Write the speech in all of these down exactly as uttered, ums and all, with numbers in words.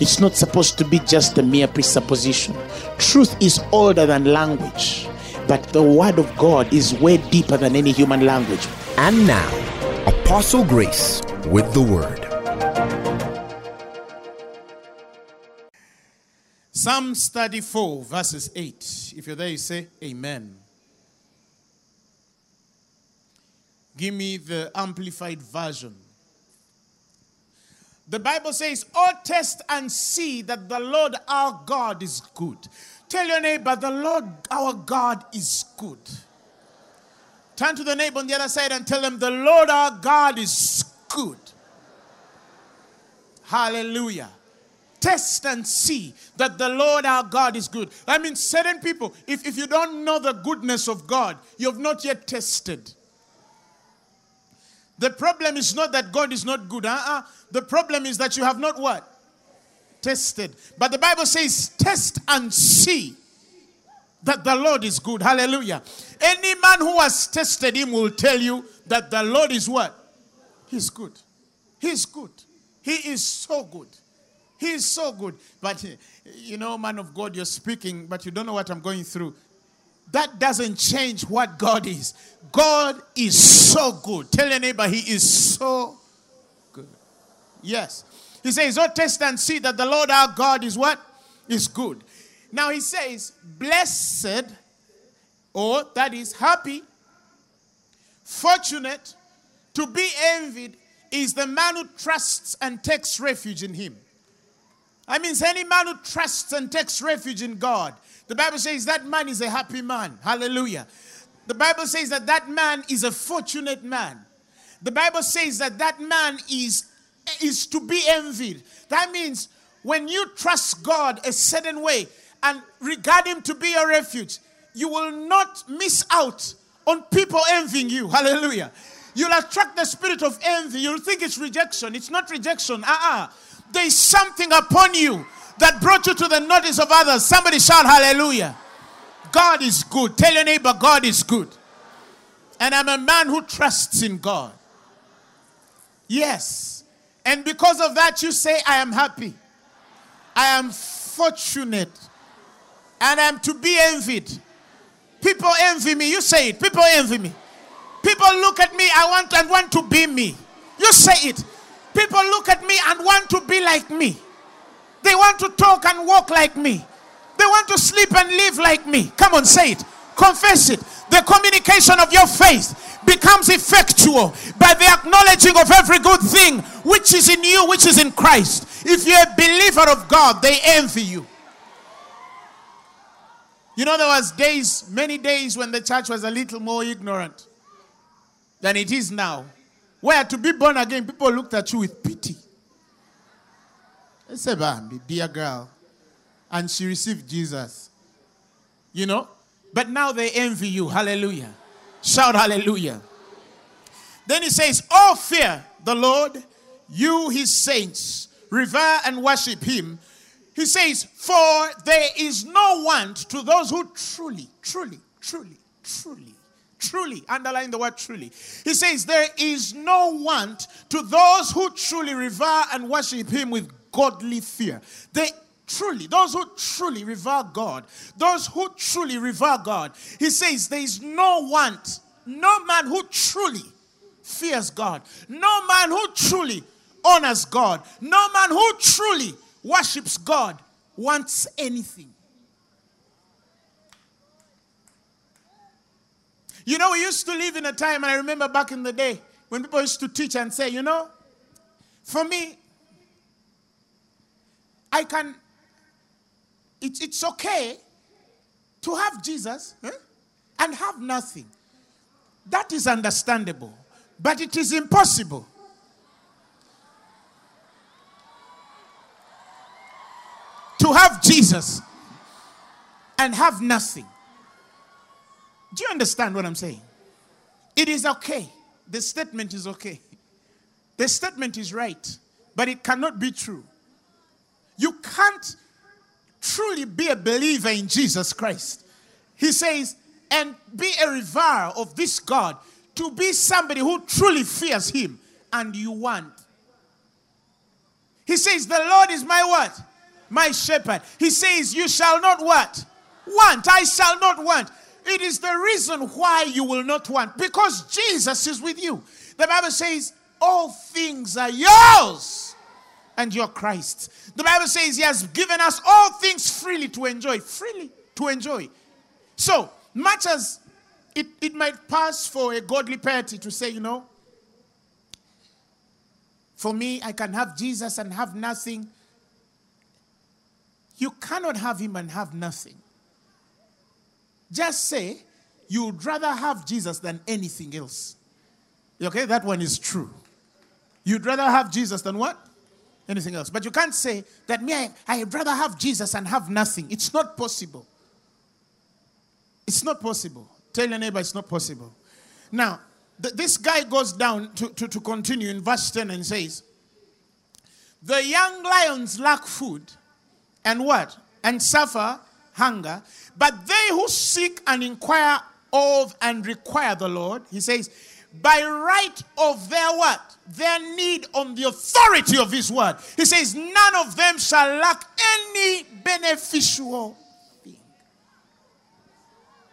It's not supposed to be just a mere presupposition. Truth is older than language, but the word of God is way deeper than any human language. And now, Apostle Grace with the word. Psalms thirty-four, verses eight. If you're there, you say, Amen. Give me the amplified version. The Bible says, oh, test and see that the Lord our God is good. Tell your neighbor, the Lord our God is good. Turn to the neighbor on the other side and tell them, the Lord our God is good. Hallelujah. Test and see that the Lord our God is good. I mean, certain people, if, if you don't know the goodness of God, you have not yet tested. The problem is not that God is not good. Uh-uh. The problem is that you have not what? Tested. But the Bible says, test and see that the Lord is good. Hallelujah. Any man who has tested him will tell you that the Lord is what? He's good. He's good. He is so good. He is so good. But, you know, man of God, you're speaking, but you don't know what I'm going through. That doesn't change what God is. God is so good. Tell your neighbor, he is so good. Yes. He says, oh, test and see that the Lord our God is what? Is good. Now he says, blessed, or that is happy, fortunate, to be envied is the man who trusts and takes refuge in him. That means any man who trusts and takes refuge in God. The Bible says that man is a happy man. Hallelujah. The Bible says that that man is a fortunate man. The Bible says that that man is, is to be envied. That means when you trust God a certain way and regard him to be your refuge, you will not miss out on people envying you. Hallelujah. You'll attract the spirit of envy. You'll think it's rejection. It's not rejection. Uh-uh. There is something upon you that brought you to the notice of others. Somebody shout hallelujah. God is good. Tell your neighbor, God is good. And I'm a man who trusts in God. Yes. And because of that, you say, I am happy. I am fortunate. And I'm to be envied. People envy me. You say it. People envy me. People look at me. I want and want to be me. You say it. People look at me and want to be like me. They want to talk and walk like me. They want to sleep and live like me. Come on, say it. Confess it. The communication of your faith becomes effectual by the acknowledging of every good thing which is in you, which is in Christ. If you're a believer of God, they envy you. You know, there was days, many days when the church was a little more ignorant than it is now. Where to be born again, people looked at you with pity. They said, Bambi, dear girl. And she received Jesus. You know? But now they envy you. Hallelujah. Shout hallelujah. Then he says, oh, fear the Lord, you his saints, revere and worship him. He says, for there is no want to those who truly, truly, truly, truly, truly, underline the word truly. He says, there is no want to those who truly revere and worship him with godly fear. They truly, those who truly revere God, those who truly revere God, he says there is no want, no man who truly fears God, no man who truly honors God, no man who truly worships God wants anything. You know, we used to live in a time, and I remember back in the day, when people used to teach and say, you know, for me, I can, it, it's okay to have Jesus eh, and have nothing. That is understandable, but it is impossible. To have Jesus and have nothing. Do you understand what I'm saying? It is okay. The statement is okay. The statement is right, but it cannot be true. You can't truly be a believer in Jesus Christ. He says, and be a reverer of this God, to be somebody who truly fears him, and you want. He says, the Lord is my what? My shepherd. He says, you shall not what? Want. I shall not want. It is the reason why you will not want, because Jesus is with you. The Bible says, all things are yours, and you're Christ's. The Bible says he has given us all things freely to enjoy. Freely to enjoy. So, much as it, it might pass for a godly piety to say, you know, for me, I can have Jesus and have nothing. You cannot have him and have nothing. Just say, you'd rather have Jesus than anything else. Okay, that one is true. You'd rather have Jesus than what? Anything else. But you can't say that me, I, I'd rather have Jesus and have nothing. It's not possible. It's not possible. Tell your neighbor it's not possible. Now, th- this guy goes down to, to, to continue in verse ten and says, the young lions lack food and what? And suffer hunger. But they who seek and inquire of and require the Lord, he says, by right of their what? Their need on the authority of his word. He says, none of them shall lack any beneficial thing.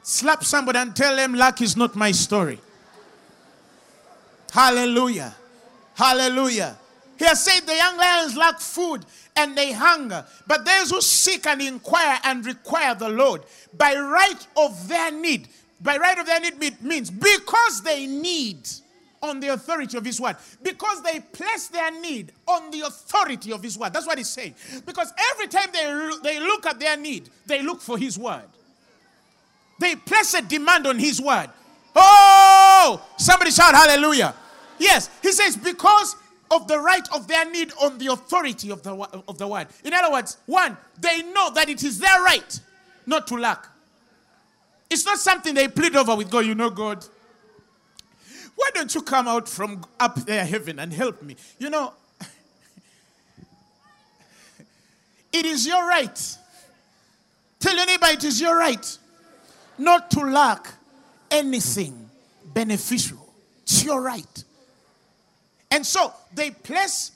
Slap somebody and tell them, lack is not my story. Hallelujah. Hallelujah. He has said the young lions lack food and they hunger. But those who seek and inquire and require the Lord, by right of their need, by right of their need means because they need on the authority of his word. Because they place their need on the authority of his word. That's what he's saying. Because every time they, they look at their need, they look for his word. They place a demand on his word. Oh! Somebody shout hallelujah. Yes. He says because of the right of their need on the authority of the, of the word. In other words, one, they know that it is their right not to lack. It's not something they plead over with God. You know, God, why don't you come out from up there heaven and help me? You know, it is your right. Tell your neighbor it is your right not to lack anything beneficial. It's your right. And so they place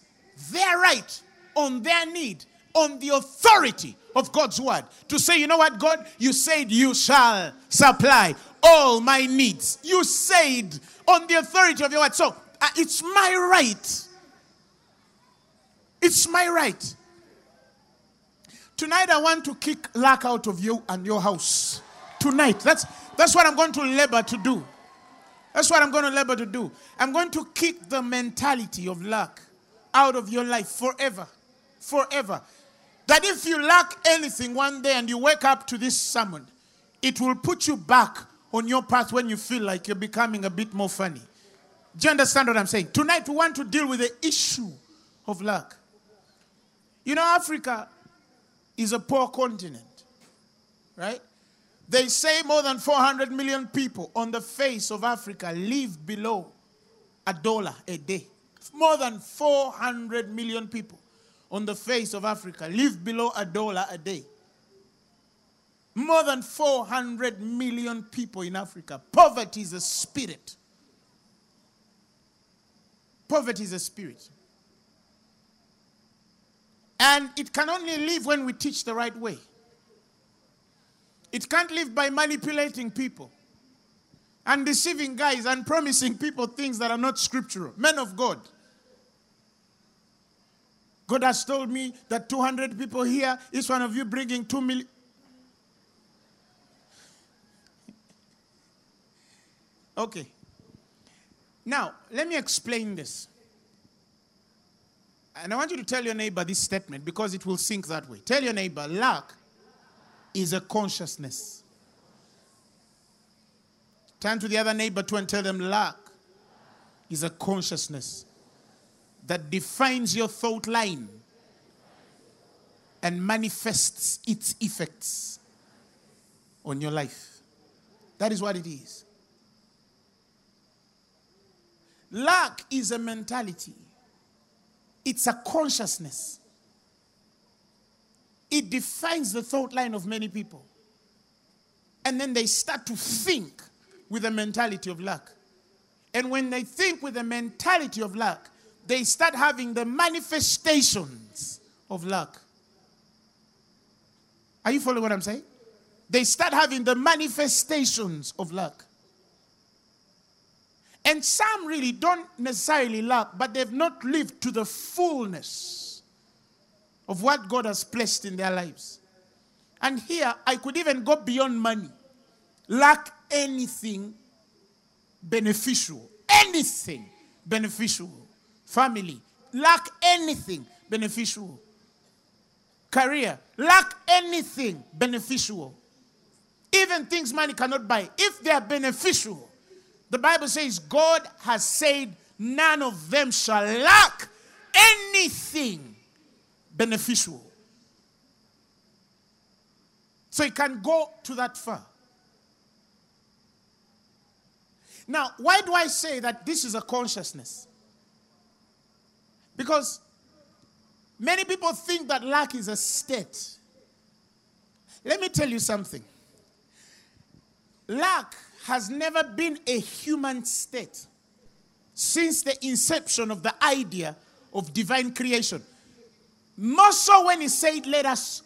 their right on their need, on the authority of God's word. To say, you know what, God? You said you shall supply all my needs. You said on the authority of your word. So uh, it's my right. It's my right. Tonight I want to kick lack out of you and your house. Tonight. That's, that's what I'm going to labor to do. That's what I'm going to labor to do. I'm going to kick the mentality of lack out of your life forever. Forever. That if you lack anything one day and you wake up to this sermon, it will put you back on your path when you feel like you're becoming a bit more funny. Do you understand what I'm saying? Tonight we want to deal with the issue of lack. You know, Africa is a poor continent, right? They say more than four hundred million people on the face of Africa live below a dollar a day. More than four hundred million people on the face of Africa live below a dollar a day. More than four hundred million people in Africa. Poverty is a spirit. Poverty is a spirit. And it can only live when we teach the right way. It can't live by manipulating people and deceiving guys and promising people things that are not scriptural. Men of God. God has told me that two hundred people here, each one of you bringing two million. Okay. Now, let me explain this. And I want you to tell your neighbor this statement because it will sink that way. Tell your neighbor, lack is a consciousness. Turn to the other neighbor too and tell them, lack is a consciousness that defines your thought line and manifests its effects on your life. That is what it is. Lack is a mentality. It's a consciousness. It defines the thought line of many people. And then they start to think with a mentality of lack. And when they think with a mentality of lack, they start having the manifestations of lack. Are you following what I'm saying? They start having the manifestations of lack. And some really don't necessarily lack, but they've not lived to the fullness of what God has placed in their lives. And here, I could even go beyond money. Lack anything beneficial. Anything beneficial. Family. Lack anything beneficial. Career. Lack anything beneficial. Even things money cannot buy. If they are beneficial, the Bible says God has said none of them shall lack anything beneficial. So it can go to that far. Now, why do I say that this is a consciousness? Because many people think that lack is a state. Let me tell you something. Lack has never been a human state since the inception of the idea of divine creation. More so when he said, let us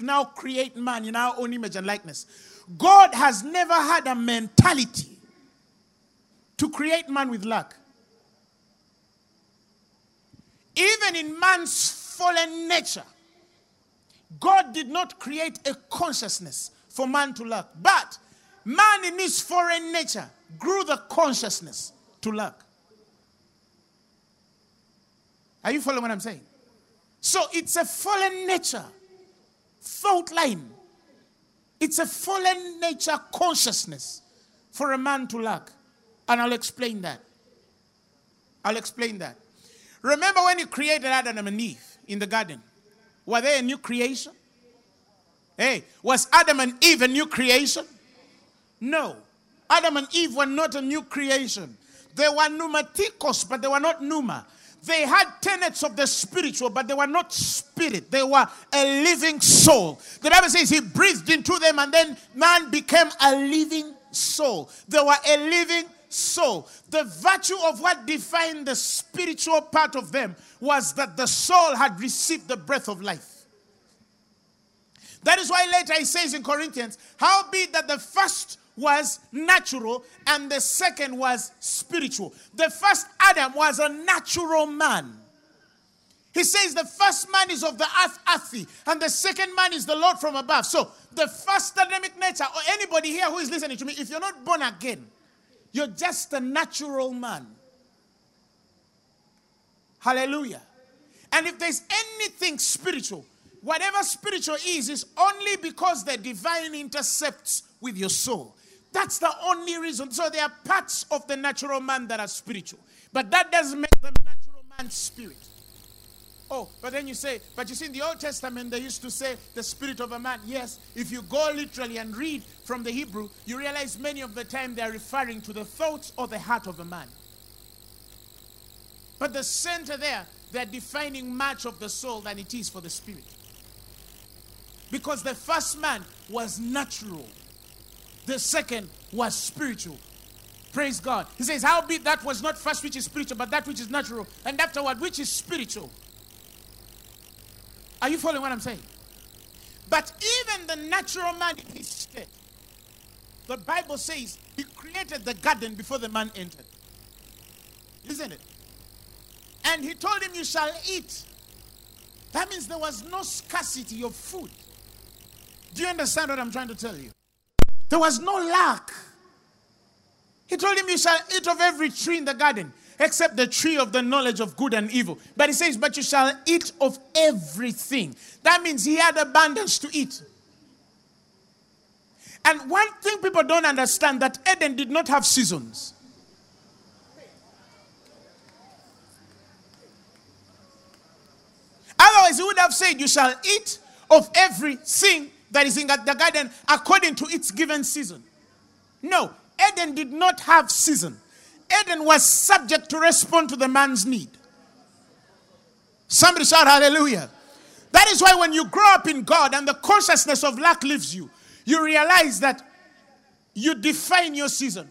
now create man in our own image and likeness. God has never had a mentality to create man with lack. Even in man's fallen nature, God did not create a consciousness for man to lack. But man in his fallen nature grew the consciousness to lack. Are you following what I'm saying? So it's a fallen nature thought line. It's a fallen nature consciousness for a man to lack. And I'll explain that. I'll explain that. Remember when he created Adam and Eve in the garden? Were they a new creation? Hey, was Adam and Eve a new creation? No. Adam and Eve were not a new creation. They were pneumaticos, but they were not pneuma. They had tenets of the spiritual, but they were not spirit. They were a living soul. The Bible says he breathed into them and then man became a living soul. They were a living soul. The virtue of what defined the spiritual part of them was that the soul had received the breath of life. That is why later he says in Corinthians, howbeit that the first was natural and the second was spiritual. The first Adam was a natural man. He says the first man is of the earth, earthy, and the second man is the Lord from above. So the first dynamic nature, or anybody here who is listening to me, if you're not born again, you're just a natural man. Hallelujah. And if there's anything spiritual, whatever spiritual is, is only because the divine intercepts with your soul. That's the only reason. So there are parts of the natural man that are spiritual. But that doesn't make the natural man's spirit. Oh, but then you say, but you see in the Old Testament they used to say the spirit of a man. Yes, if you go literally and read from the Hebrew, you realize many of the time they are referring to the thoughts or the heart of a man. But the center there, they're defining much of the soul than it is for the spirit. Because the first man was natural. The second was spiritual. Praise God. He says, howbeit that was not first which is spiritual, but that which is natural, and afterward which is spiritual. Are you following what I'm saying? But even the natural man in his state, the Bible says he created the garden before the man entered. Isn't it? And he told him, you shall eat. That means there was no scarcity of food. Do you understand what I'm trying to tell you? There was no lack. He told him, you shall eat of every tree in the garden, except the tree of the knowledge of good and evil. But he says, but you shall eat of everything. That means he had abundance to eat. And one thing people don't understand, that Eden did not have seasons. Otherwise, he would have said, you shall eat of everything that is in the garden according to its given season. No, Eden did not have season. Eden was subject to respond to the man's need. Somebody shout hallelujah. That is why when you grow up in God and the consciousness of lack leaves you, you realize that you define your season.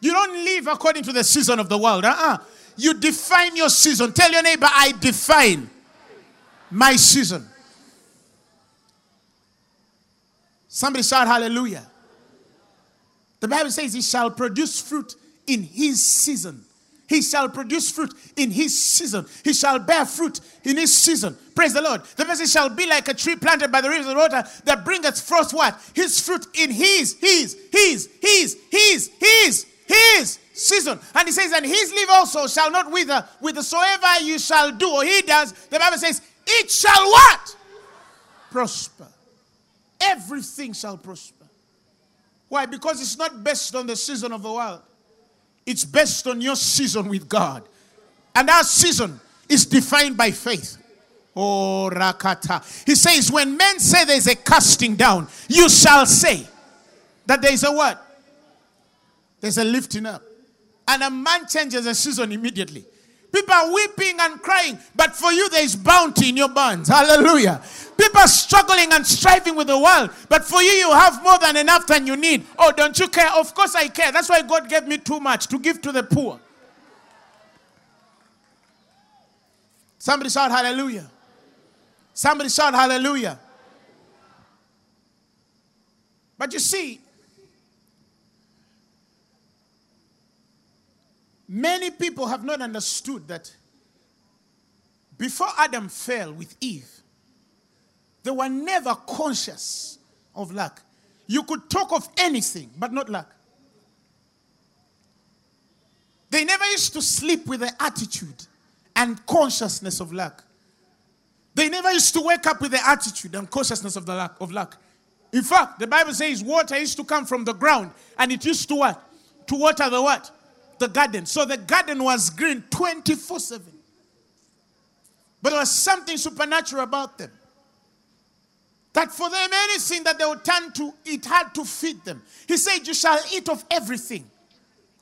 You don't live according to the season of the world. Uh-uh. You define your season. Tell your neighbor, I define my season. Somebody shout hallelujah. The Bible says he shall produce fruit in his season. He shall produce fruit in his season. He shall bear fruit in his season. Praise the Lord. The person shall be like a tree planted by the rivers of water that bringeth forth what? His fruit in his, his, his, his, his, his, his season. And he says, and his leaf also shall not wither, whithersoever you shall do, or he does. The Bible says, it shall what? Prosper. Everything shall prosper. Why? Because it's not based on the season of the world. It's based on your season with God. And our season is defined by faith. Oh, Rakata. He says, when men say there's a casting down, you shall say that there's a what? There's a lifting up. And a man changes a season immediately. People are weeping and crying, but for you there is bounty in your barns. Hallelujah. People are struggling and striving with the world, but for you, you have more than enough than you need. Oh, don't you care? Of course I care. That's why God gave me too much, to give to the poor. Somebody shout hallelujah. Somebody shout hallelujah. But you see, many people have not understood that before Adam fell with Eve, they were never conscious of lack. You could talk of anything, but not lack. They never used to sleep with the attitude and consciousness of lack. They never used to wake up with the attitude and consciousness of the lack of lack. In fact, the Bible says water used to come from the ground, and it used to what? To water the what? The garden. So the garden was green twenty-four seven. But there was something supernatural about them. That for them, anything that they would turn to, it had to feed them. He said, you shall eat of everything.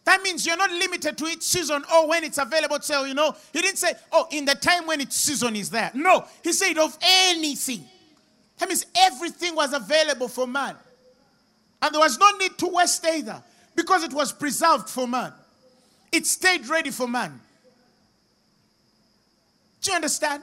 That means you're not limited to each season or when it's available. So, you know, he didn't say, oh, in the time when its season is there. No, he said of anything. That means everything was available for man. And there was no need to waste either because it was preserved for man. It stayed ready for man. Do you understand?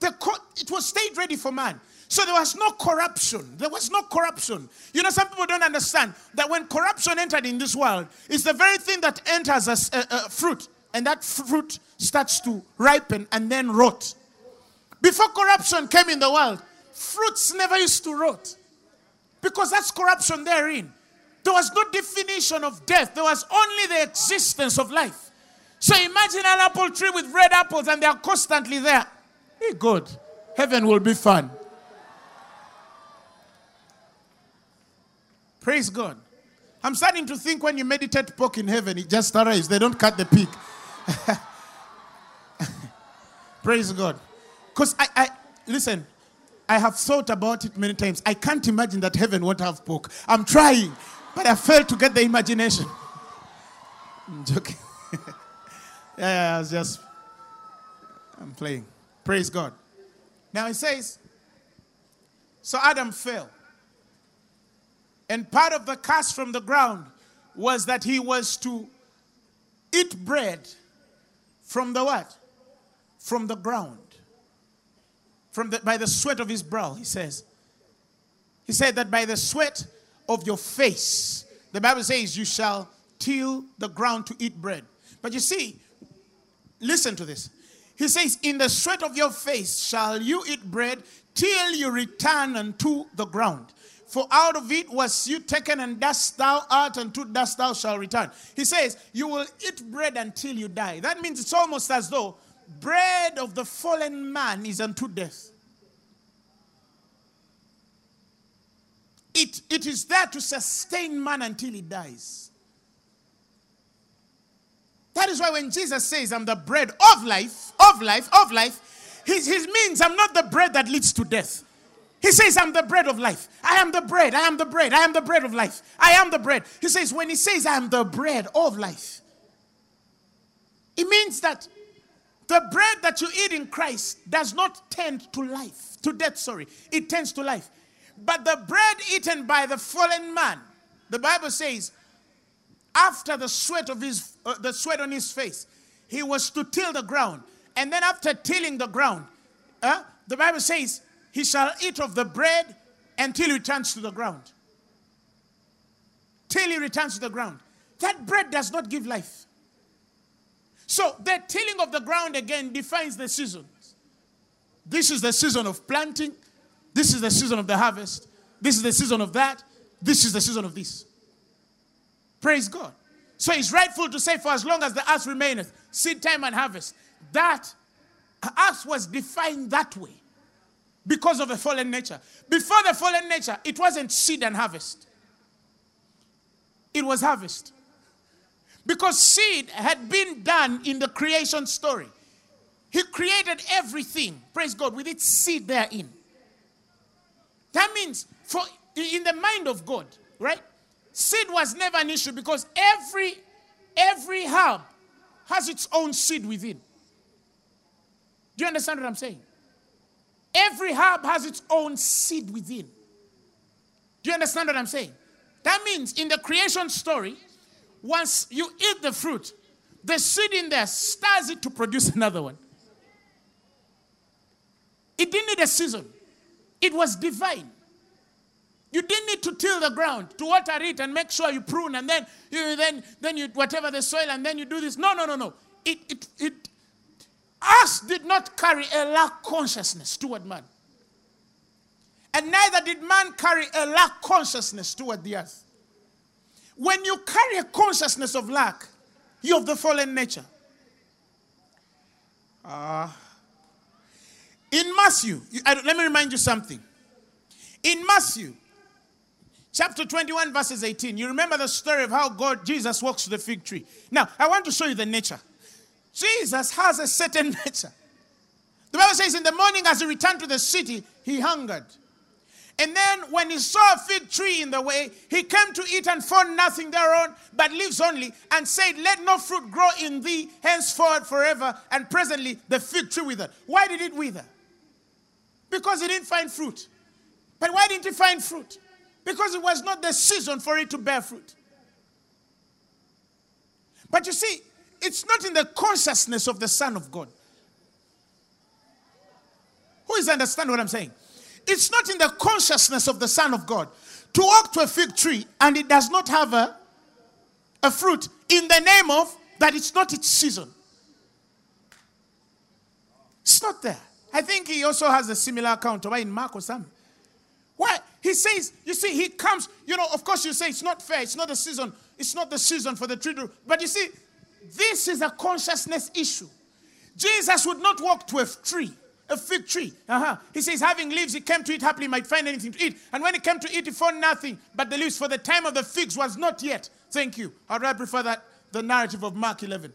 The co- it was stayed ready for man. So there was no corruption. There was no corruption. You know, some people don't understand that when corruption entered in this world, it's the very thing that enters as uh, uh, fruit. And that fruit starts to ripen and then rot. Before corruption came in the world, fruits never used to rot. Because that's corruption therein. There was no definition of death. There was only the existence of life. So imagine an apple tree with red apples and they are constantly there. Hey, God, heaven will be fun. Praise God. I'm starting to think when you meditate pork in heaven, it just arrives. They don't cut the pig. Praise God. Because I, I, listen, I have thought about it many times. I can't imagine that heaven won't have pork. I'm trying. But I failed to get the imagination. I'm joking. yeah, I was just, I'm playing. Praise God. Now it says, so Adam fell. And part of the curse from the ground was that he was to eat bread from the what? From the ground. From the, by the sweat of his brow, he says. He said that by the sweat of your face. The Bible says you shall till the ground to eat bread. But you see, listen to this. He says, in the sweat of your face shall you eat bread till you return unto the ground. For out of it was you taken, and dust thou art, and to dust thou shalt return. He says, you will eat bread until you die. That means it's almost as though bread of the fallen man is unto death. It, it is there to sustain man until he dies. That is why when Jesus says, I'm the bread of life, of life, of life, he, he means I'm not the bread that leads to death. He says, I'm the bread of life. I am the bread. I am the bread. I am the bread of life. I am the bread. He says, when he says, I am the bread of life, it means that the bread that you eat in Christ does not tend to life, to death, sorry. It tends to life. But the bread eaten by the fallen man, the Bible says, after the sweat of his, uh, the sweat on his face, he was to till the ground. And then after tilling the ground, uh, the Bible says, he shall eat of the bread until he returns to the ground. Till he returns to the ground. That bread does not give life. So the tilling of the ground again defines the seasons. This is the season of planting. This is the season of the harvest. This is the season of that. This is the season of this. Praise God. So it's rightful to say, for as long as the earth remaineth, seed time and harvest. That earth was defined that way. Because of the fallen nature. Before the fallen nature, it wasn't seed and harvest. It was harvest. Because seed had been done in the creation story. He created everything, praise God, with its seed therein. That means, for in the mind of God, right? Seed was never an issue because every, every herb has its own seed within. Do you understand what I'm saying? Every herb has its own seed within. Do you understand what I'm saying? That means in the creation story, once you eat the fruit, the seed in there stirs it to produce another one. It didn't need a season. It was divine. You didn't need to till the ground, to water it and make sure you prune and then you then then you whatever the soil and then you do this. No, no, no, no. It it it us did not carry a lack consciousness toward man. And neither did man carry a lack consciousness toward the earth. When you carry a consciousness of lack, you're of the fallen nature. Uh, in Matthew, you, I, let me remind you something. In Matthew, chapter twenty-one, verses eighteen, you remember the story of how God, Jesus walks to the fig tree. Now, I want to show you the nature. Jesus has a certain nature. The Bible says, in the morning as he returned to the city, he hungered. And then when he saw a fig tree in the way, he came to eat and found nothing thereon, but leaves only, and said, let no fruit grow in thee henceforward forever, and presently the fig tree withered. Why did it wither? Because he didn't find fruit. But why didn't he find fruit? Because it was not the season for it to bear fruit. But you see, it's not in the consciousness of the Son of God. Who is understanding what I'm saying? It's not in the consciousness of the Son of God to walk to a fig tree and it does not have a, a fruit in the name of that it's not its season. It's not there. I think he also has a similar account in Mark or something. Why? He says, you see, he comes, you know, of course you say it's not fair, it's not the season, it's not the season for the tree to, but you see, this is a consciousness issue. Jesus would not walk to a tree, a fig tree. Uh-huh. He says, having leaves, he came to eat happily, might find anything to eat. And when he came to eat, he found nothing but the leaves, for the time of the figs was not yet. Thank you. I would rather prefer that, the narrative of Mark eleven.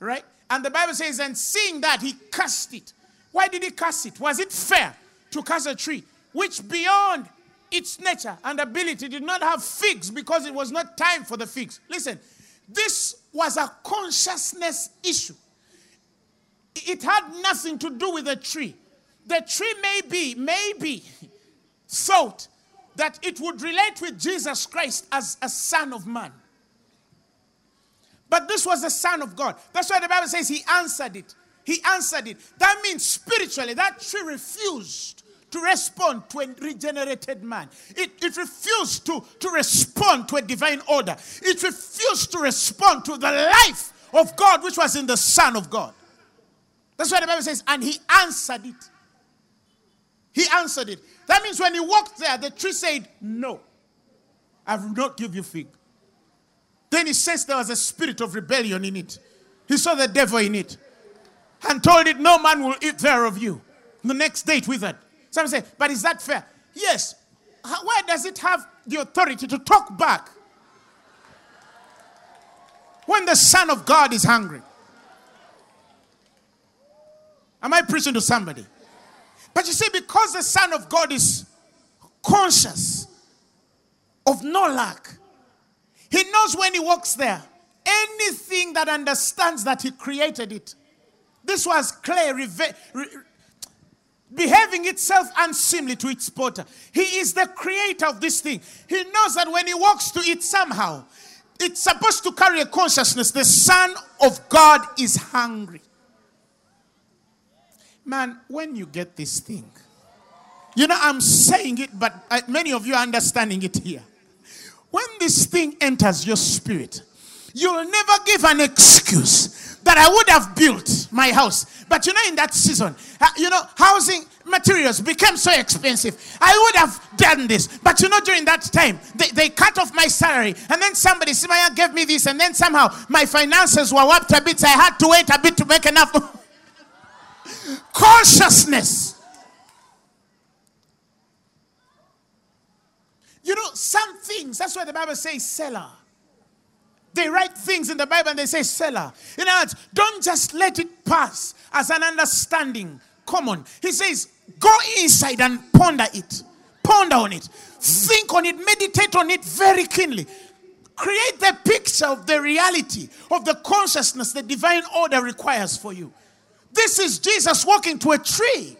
Right? And the Bible says, and seeing that, he cursed it. Why did he curse it? Was it fair to curse a tree, which beyond its nature and ability did not have figs because it was not time for the figs? Listen, this was a consciousness issue. It had nothing to do with the tree. The tree maybe, maybe thought that it would relate with Jesus Christ as a son of man. But this was the Son of God. That's why the Bible says he answered it. He answered it. That means spiritually that tree refused to respond to a regenerated man. It, it refused to, to respond to a divine order. It refused to respond to the life of God which was in the Son of God. That's why the Bible says, and he answered it. He answered it. That means when he walked there, the tree said, no, I will not give you fig. Then he says there was a spirit of rebellion in it. He saw the devil in it and told it, no man will eat thereof of you. The next day it withered. Some say, but is that fair? Yes. Where does it have the authority to talk back when the Son of God is hungry? Am I preaching to somebody? But you see, because the Son of God is conscious of no lack. He knows when he walks there, anything that understands that he created it. This was clay reve- re- behaving itself unseemly to its potter. He is the creator of this thing. He knows that when he walks to it somehow, it's supposed to carry a consciousness. The Son of God is hungry. Man, when you get this thing, you know, I'm saying it, but many of you are understanding it here. When this thing enters your spirit, you'll never give an excuse that I would have built my house. But you know, in that season, you know, housing materials became so expensive. I would have done this. But you know, during that time, they, they cut off my salary. And then somebody, Simaya, gave me this. And then somehow my finances were warped a bit. So I had to wait a bit to make enough. Consciousness. You know, some things, that's why the Bible says seller. They write things in the Bible and they say seller. In other words, don't just let it pass as an understanding common. He says, go inside and ponder it. Ponder on it. Think on it. Meditate on it very keenly. Create the picture of the reality of the consciousness the divine order requires for you. This is Jesus walking to a tree.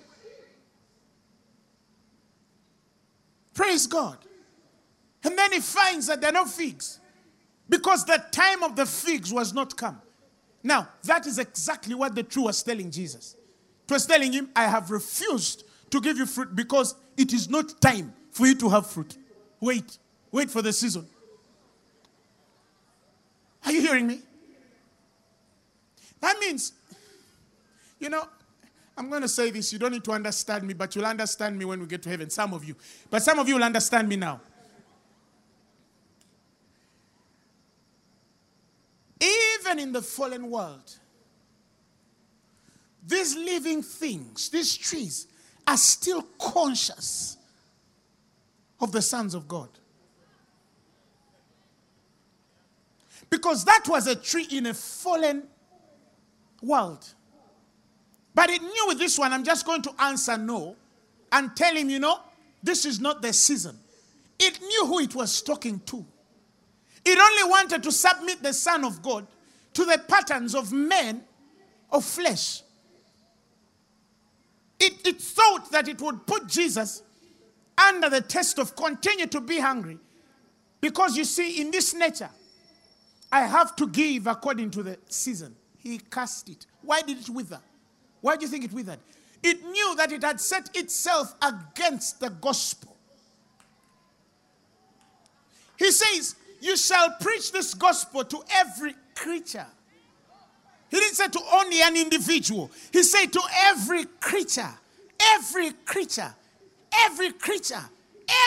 Praise God. And then he finds that there are no figs, because the time of the figs was not come. Now, that is exactly what the tree was telling Jesus. It was telling him, I have refused to give you fruit because it is not time for you to have fruit. Wait. Wait for the season. Are you hearing me? That means, you know, I'm going to say this. You don't need to understand me, but you'll understand me when we get to heaven. Some of you. But some of you will understand me now. Even in the fallen world, these living things, these trees, are still conscious of the sons of God. Because that was a tree in a fallen world. But it knew with this one, I'm just going to answer no and tell him, you know, this is not the season. It knew who it was talking to. It only wanted to submit the Son of God to the patterns of men of flesh. It, it thought that it would put Jesus under the test of continue to be hungry. Because you see, in this nature, I have to give according to the season. He cast it. Why did it wither? Why do you think it withered? It knew that it had set itself against the gospel. He says, you shall preach this gospel to every creature. He didn't say to only an individual. He said to every creature. Every creature. Every creature.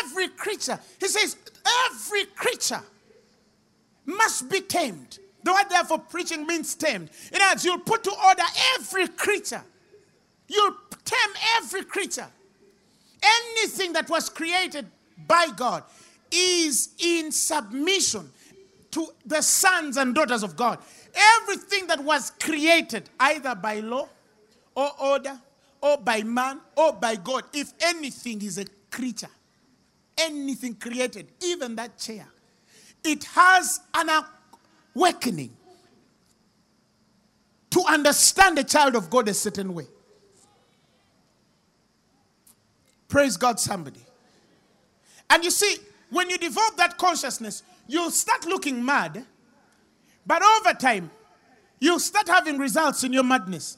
Every creature. He says every creature must be tamed. The word there for preaching means tamed. In other words, you'll put to order every creature. You'll tame every creature. Anything that was created by God is in submission to the sons and daughters of God. Everything that was created, either by law or order or by man or by God, if anything is a creature, anything created, even that chair, it has an awakening to understand the child of God a certain way. Praise God, somebody. And you see, when you develop that consciousness, you'll start looking mad. But over time, you'll start having results in your madness.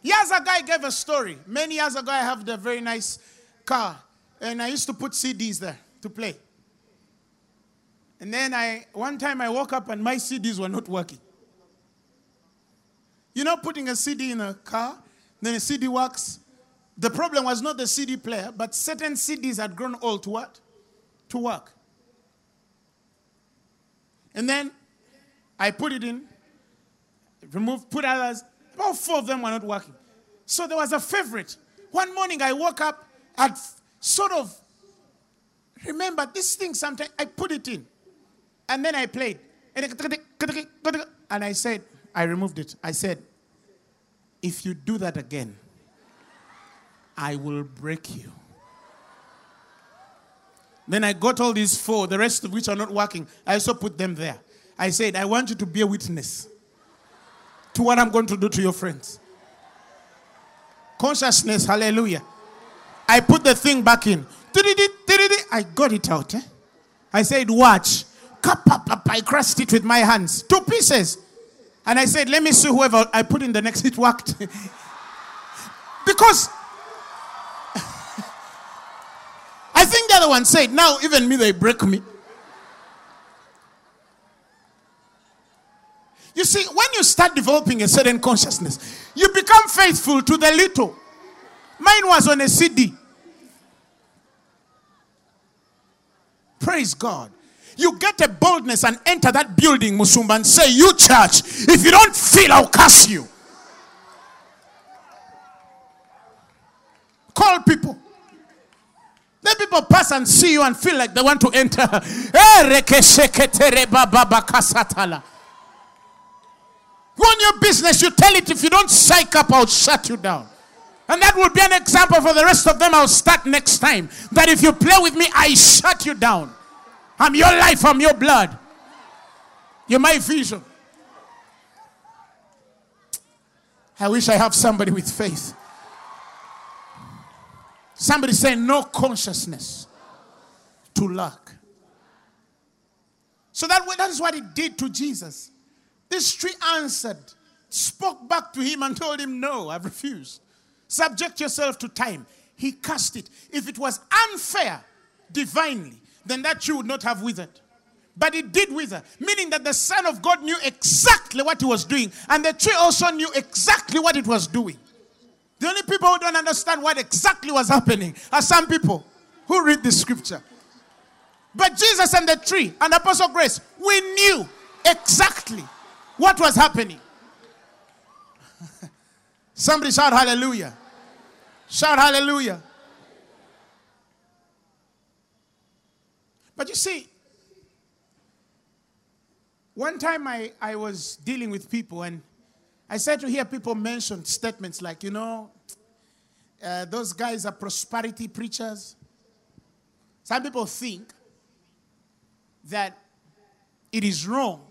Years ago, I gave a story. Many years ago, I had a very nice car. And I used to put C Ds there to play. And then I, one time I woke up and my C Ds were not working. You know, putting a C D in a car, then a C D works. The problem was not the C D player, but certain C Ds had grown old to what? To work. And then I put it in, removed, put others. About four of them were not working. So there was a favorite. One morning I woke up, I'd sort of remembered this thing sometimes. I put it in, and then I played. And I said, I removed it. I said, if you do that again, I will break you. Then I got all these four, the rest of which are not working. I also put them there. I said, I want you to be a witness to what I'm going to do to your friends. Consciousness, hallelujah. I put the thing back in. I got it out. Eh? I said, watch. I crushed it with my hands. Two pieces. And I said, let me see whoever I put in the next. It worked. Because I think the other one said, now even me, they break me. You see, when you start developing a certain consciousness, you become faithful to the little. Mine was on a C D. Praise God. You get a boldness and enter that building, Musumba, and say, you church, if you don't feel, I'll curse you. Call people. Let people pass and see you and feel like they want to enter. Go on your business, you tell it. If you don't psych up, I'll shut you down. And that will be an example for the rest of them. I'll start next time. That if you play with me, I shut you down. I'm your life, I'm your blood. You're my vision. I wish I have somebody with faith. Somebody say no consciousness to lack. So that, that is what it did to Jesus. This tree answered, spoke back to him and told him, no, I've refused. Subject yourself to time. He cast it. If it was unfair, divinely, then that tree would not have withered. But it did wither, meaning that the Son of God knew exactly what he was doing, and the tree also knew exactly what it was doing. The only people who don't understand what exactly was happening are some people who read the scripture. But Jesus and the tree and Apostle Grace, we knew exactly what was happening. Somebody shout hallelujah. Shout hallelujah. But you see, one time I, I was dealing with people and I said to hear people mention statements like, you know, uh, those guys are prosperity preachers. Some people think that it is wrong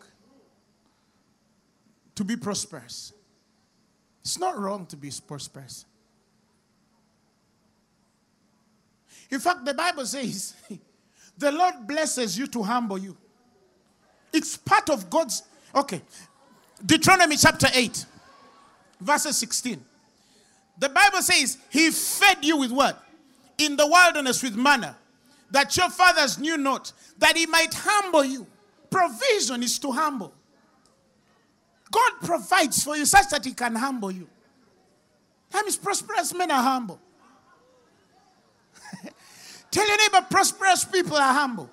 to be prosperous. It's not wrong to be prosperous. In fact, the Bible says, the Lord blesses you to humble you. It's part of God's, okay, Deuteronomy chapter eight. Verses sixteen. The Bible says, he fed you with what? In the wilderness with manna, that your fathers knew not, that he might humble you. Provision is to humble. God provides for you such that he can humble you. That means prosperous men are humble. Tell your neighbor, prosperous people are humble.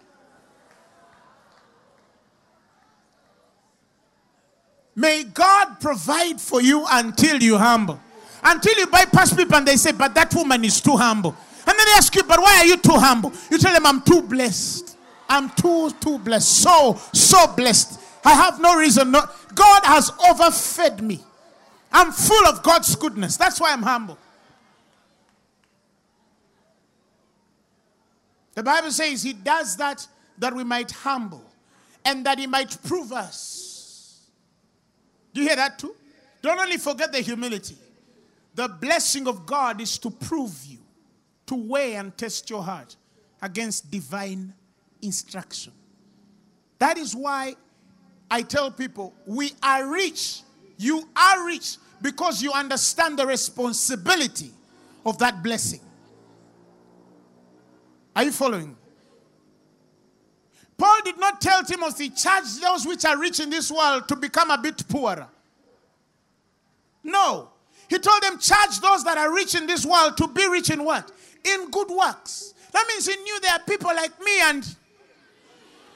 May God provide for you until you humble. Until you bypass people and they say, but that woman is too humble. And then they ask you, but why are you too humble? You tell them, I'm too blessed. I'm too, too blessed. So, so blessed. I have no reason. Not. God has overfed me. I'm full of God's goodness. That's why I'm humble. The Bible says he does that, that we might humble. And that he might prove us. You hear that too? Don't only forget the humility. The blessing of God is to prove you, to weigh and test your heart against divine instruction. That is why I tell people, we are rich. You are rich because you understand the responsibility of that blessing. Are you following? Paul did not tell Timothy, charge those which are rich in this world to become a bit poorer. No. He told them, charge those that are rich in this world to be rich in what? In good works. That means he knew there are people like me and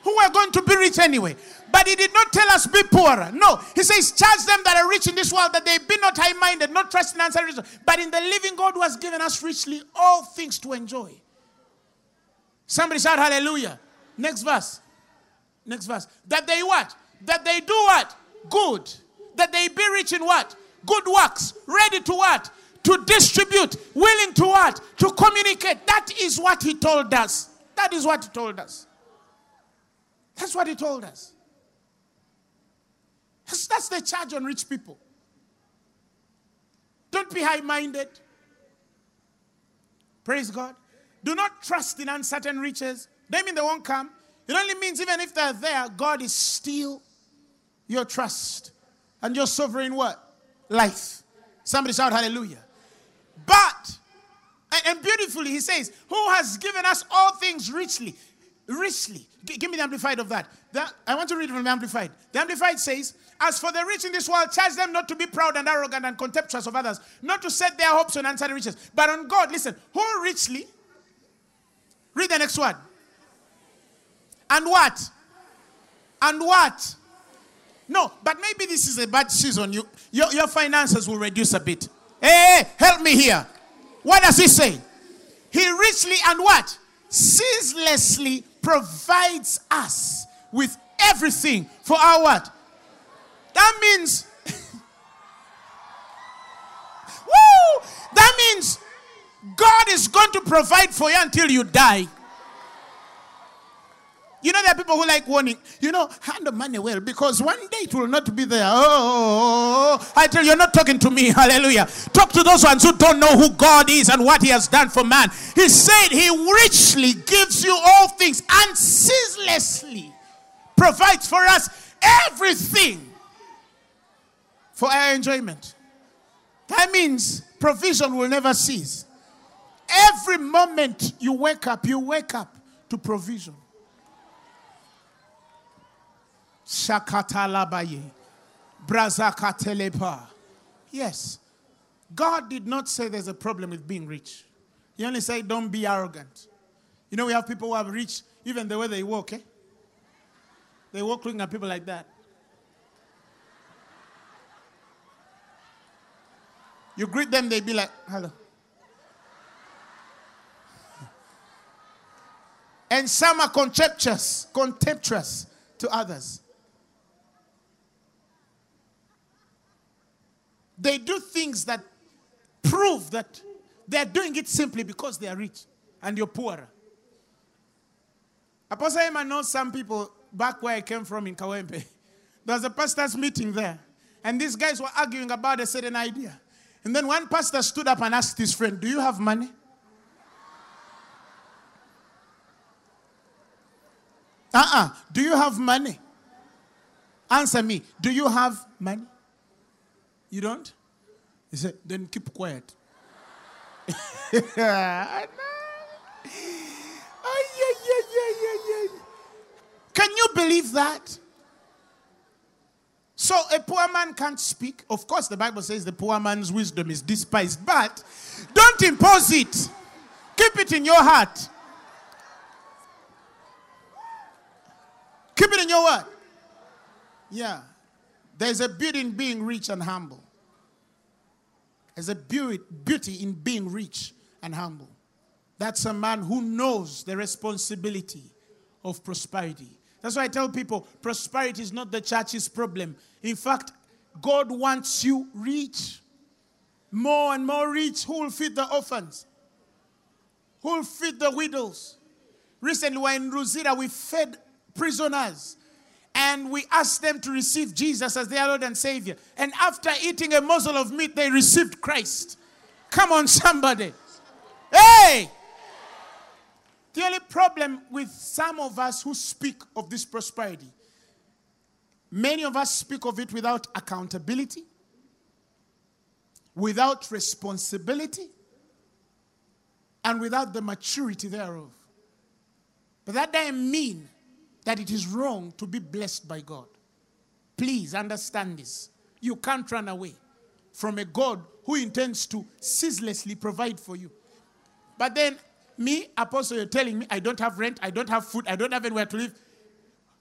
who are going to be rich anyway. But he did not tell us be poorer. No. He says, charge them that are rich in this world that they be not high-minded, not trusting answer, but in the living God who has given us richly all things to enjoy. Somebody shout hallelujah. Next verse. Next verse. That they what? That they do what? Good. That they be rich in what? Good works. Ready to what? to distribute, willing to what? To communicate. That is what he told us. That is what he told us. That's what he told us. That's, that's the charge on rich people. Don't be high-minded. Praise God. Do not trust in uncertain riches. They mean they won't come. It only means even if they're there, God is still your trust and your sovereign what? Life. Somebody shout hallelujah. But, and beautifully he says, who has given us all things richly. Richly. Give me the amplified of that. The, I want to read from the amplified. The amplified says, as for the rich in this world, charge them not to be proud and arrogant and contemptuous of others, not to set their hopes on uncertain riches, but on God. Listen, who richly? Read the next one. And what? And what? No, but maybe this is a bad season. You, your, your finances will reduce a bit. Hey, help me here. What does he say? He richly and what? Ceaselessly provides us with everything for our what? That means, woo! That means God is going to provide for you until you die. You know, there are people who like warning. You know, hand the money well because one day it will not be there. Oh, oh, oh, I tell you, you're not talking to me. Hallelujah. Talk to those ones who don't know who God is and what he has done for man. He said he richly gives you all things and ceaselessly provides for us everything for our enjoyment. That means provision will never cease. Every moment you wake up, you wake up to provision. Shakatalabaye, brazakatelepa. Yes. God did not say there's a problem with being rich. He only said don't be arrogant. You know, we have people who are rich, even the way they walk, eh? They walk looking at people like that. You greet them, they be like, hello. And some are contemptuous, contemptuous to others. They do things that prove that they're doing it simply because they are rich and you're poorer. Apostle Emma knows some people back where I came from in Kawempe. There was a pastor's meeting there, and these guys were arguing about a certain idea. And then one pastor stood up and asked his friend, do you have money? Uh-uh. Do you have money? Answer me. Do you have money? You don't? He said, then keep quiet. yeah, no. oh, yeah, yeah, yeah, yeah, yeah. Can you believe that? So a poor man can't speak. Of course, the Bible says the poor man's wisdom is despised. But don't impose it. Keep it in your heart. Keep it in your word. Yeah. There's a beauty in being rich and humble. There's a beauty in being rich and humble. That's a man who knows the responsibility of prosperity. That's why I tell people, prosperity is not the church's problem. In fact, God wants you rich. More and more rich. Who will feed the orphans? Who will feed the widows? Recently, we were in Rosita. We fed prisoners, and we asked them to receive Jesus as their Lord and Savior. And after eating a morsel of meat, they received Christ. Come on, somebody. Hey! The only problem with some of us who speak of this prosperity, many of us speak of it without accountability, without responsibility, and without the maturity thereof. But that doesn't mean that it is wrong to be blessed by God. Please understand this. You can't run away from a God who intends to ceaselessly provide for you. But then, me, Apostle, you're telling me I don't have rent, I don't have food, I don't have anywhere to live.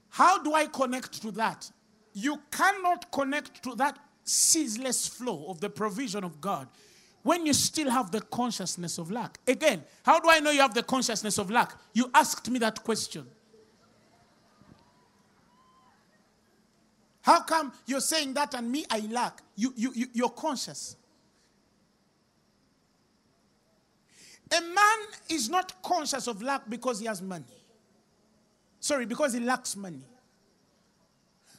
How do I connect to that? You cannot connect to that ceaseless flow of the provision of God when you still have the consciousness of lack. Again, how do I know you have the consciousness of lack? You asked me that question. How come you're saying that and me, I lack? You, you, you, you're conscious. A man is not conscious of lack because he has money. Sorry, because he lacks money.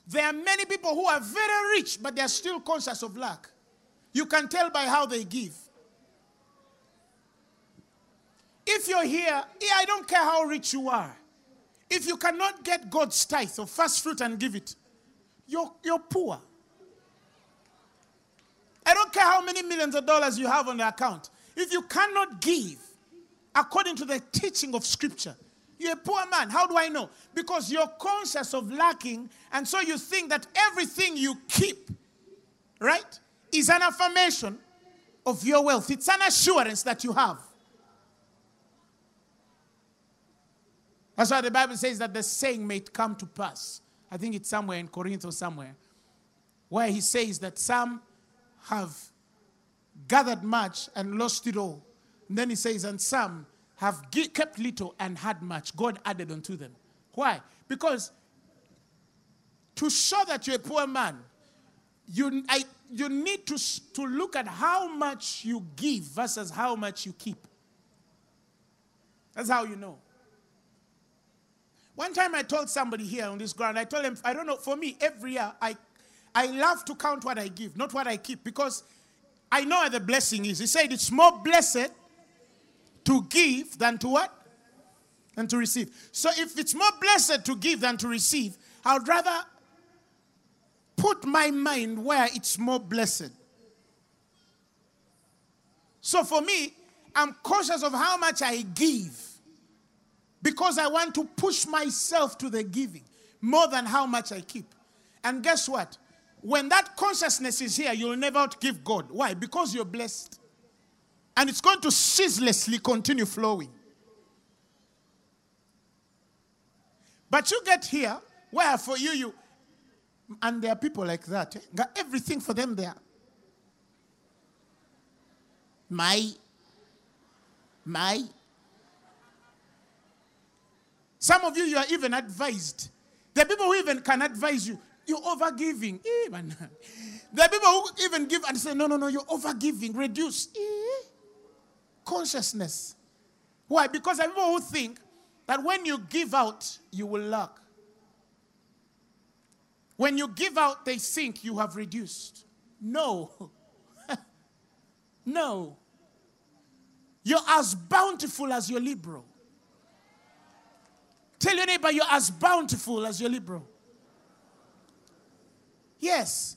There are many people who are very rich, but they are still conscious of lack. You can tell by how they give. If you're here, yeah, I don't care how rich you are. If you cannot get God's tithe or first fruit and give it, you're, you're poor. I don't care how many millions of dollars you have on the account. If you cannot give according to the teaching of Scripture, you're a poor man. How do I know? Because you're conscious of lacking, and so you think that everything you keep, right, is an affirmation of your wealth. It's an assurance that you have. That's why the Bible says that the saying may come to pass. I think it's somewhere in Corinth or somewhere, where he says that some have gathered much and lost it all. And then he says, and some have kept little and had much. God added unto them. Why? Because to show that you're a poor man, you, I, you need to, to look at how much you give versus how much you keep. That's how you know. One time I told somebody here on this ground, I told them, I don't know, for me, every year, I, I love to count what I give, not what I keep, because I know where the blessing is. He said it's more blessed to give than to what? Than to receive. So if it's more blessed to give than to receive, I would rather put my mind where it's more blessed. So for me, I'm conscious of how much I give, because I want to push myself to the giving more than how much I keep. And guess what? When that consciousness is here, you'll never outgive God. Why? Because you're blessed. And it's going to ceaselessly continue flowing. But you get here, where for you, you, and there are people like that. Eh? Got everything for them there. My, my. Some of you, you are even advised. The people who even can advise you, you're overgiving. Even. There are people who even give and say, no, no, no, you're overgiving. Reduce. Eee. Consciousness. Why? Because there are people who think that when you give out, you will lack. When you give out, they think you have reduced. No. No. You're as bountiful as you're liberal. Tell your neighbor, you're as bountiful as you're liberal. Yes.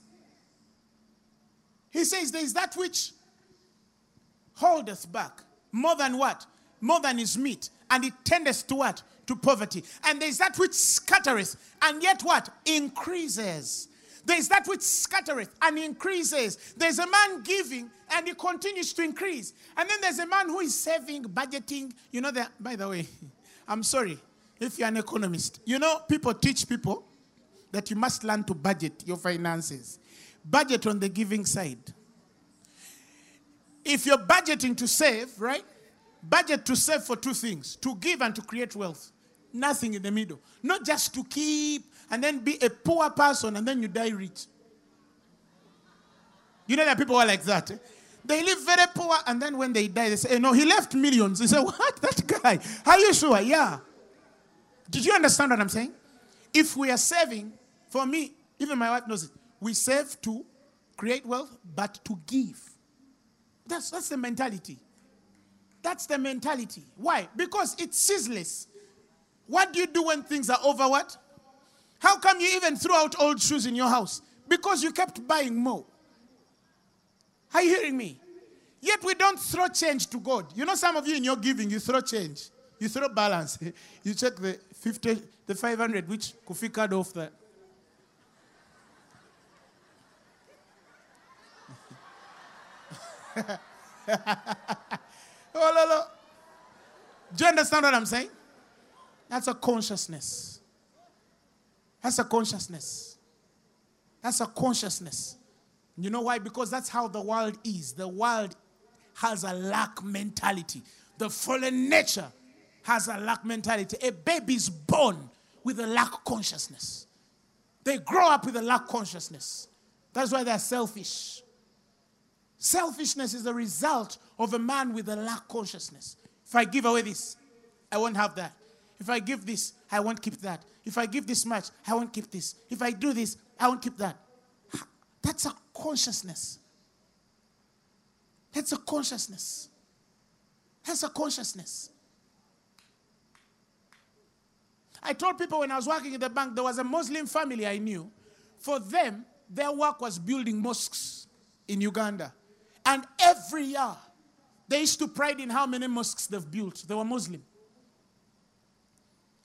He says there is that which holdeth back more than what? More than his meat. And it tendeth to what? To poverty. And there is that which scattereth and yet what? Increases. There is that which scattereth and increases. There's a man giving and he continues to increase. And then there's a man who is saving, budgeting. You know that, by the way, I'm sorry if you're an economist. You know, people teach people that you must learn to budget your finances. Budget on the giving side. If you're budgeting to save, right? Budget to save for two things. To give and to create wealth. Nothing in the middle. Not just to keep and then be a poor person and then you die rich. You know that people are like that. Eh? They live very poor and then when they die, they say, hey, no, he left millions. They say, what? That guy? Are you sure? Yeah. Did you understand what I'm saying? If we are saving, for me, even my wife knows it, we save to create wealth, but to give. That's, that's the mentality. That's the mentality. Why? Because it's ceaseless. What do you do when things are over what? How come you even threw out old shoes in your house? Because you kept buying more. Are you hearing me? Yet we don't throw change to God. You know some of you in your giving, you throw change. You throw balance. You check the fifty, the five hundred, which Kofi cut off that. Oh, lo, lo. Do you understand what I'm saying? That's a consciousness. That's a consciousness. That's a consciousness. You know why? Because that's how the world is. The world has a lack mentality. The fallen nature has a lack mentality. A baby is born with a lack consciousness. They grow up with a lack consciousness. That's why they're selfish. Selfishness is the result of a man with a lack consciousness. If I give away this, I won't have that. If I give this, I won't keep that. If I give this much, I won't keep this. If I do this, I won't keep that. That's a consciousness. That's a consciousness. That's a consciousness. I told people when I was working in the bank, there was a Muslim family I knew. For them, their work was building mosques in Uganda. And every year, they used to pride in how many mosques they've built. They were Muslim.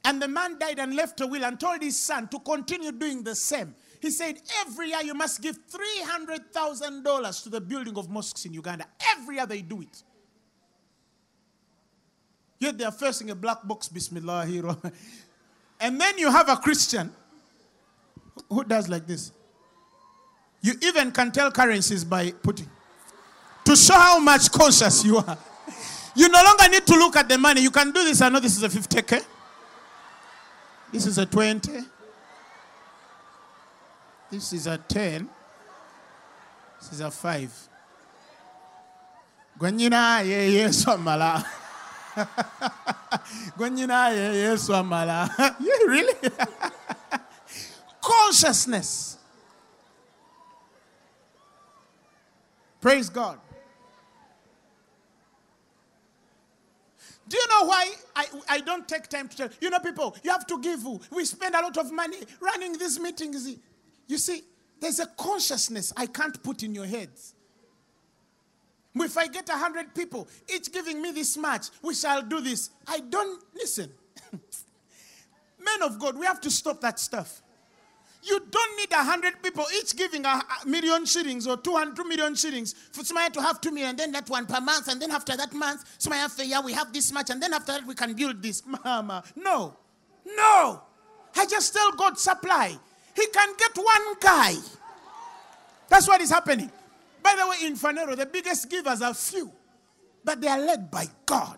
And the man died and left a will and told his son to continue doing the same. He said, every year you must give three hundred thousand dollars to the building of mosques in Uganda. Every year they do it. Yet they are facing a black box, Bismillahirrahmanirrahim. And then you have a Christian who does like this. You even can tell currencies by putting. To show how much conscious you are. You no longer need to look at the money. You can do this. I know this is a fifty K. This is a twenty. This is a ten. This is a five. Gwenyina ye Yesu amala. Gwenyina ye Yesu amala. Yeah, really? Consciousness. Praise God. Do you know why I, I don't take time to tell? You know, people, you have to give. We spend a lot of money running these meetings. You see, there's a consciousness I can't put in your heads. If I get one hundred people, each giving me this much, we shall do this. I don't, listen. Men of God, we have to stop that stuff. You don't need one hundred people each giving a million shillings or two hundred million shillings. For somebody to have two million, and then that one per month, and then after that month, somebody after a year, we have this much, and then after that, we can build this. Mama, no. No. I just tell God supply. He can get one guy. That's what is happening. By the way, in Fenero, the biggest givers are few, but they are led by God.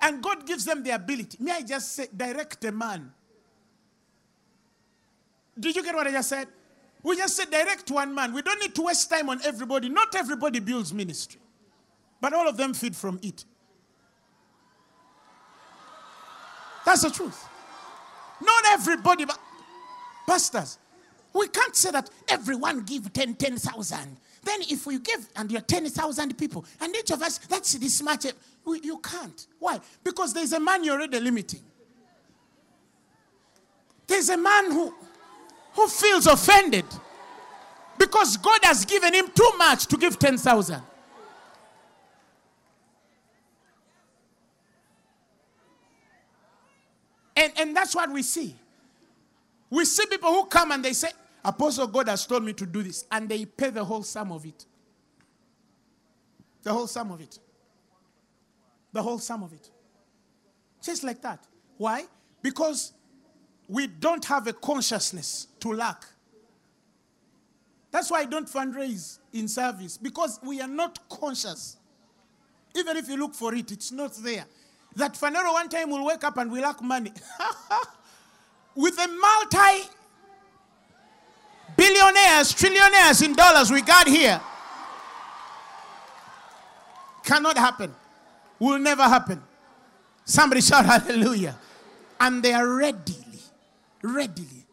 And God gives them the ability. May I just say, direct a man. Did you get what I just said? We just said direct one man. We don't need to waste time on everybody. Not everybody builds ministry. But all of them feed from it. That's the truth. Not everybody, but pastors, we can't say that everyone give ten thousand. Then if we give and you're ten thousand people, and each of us, that's this much. We, you can't. Why? Because there's a man you're already limiting. There's a man who... who feels offended because God has given him too much to give ten thousand. And, and that's what we see. We see people who come and they say, Apostle, God has told me to do this. And they pay the whole sum of it. The whole sum of it. The whole sum of it. Just like that. Why? Because we don't have a consciousness to lack. That's why I don't fundraise in service, because we are not conscious. Even if you look for it, it's not there. That Fenero one time will wake up and we lack money. With the multi-billionaires, trillionaires in dollars we got here. Cannot happen. Will never happen. Somebody shout hallelujah. And they are ready. Readily.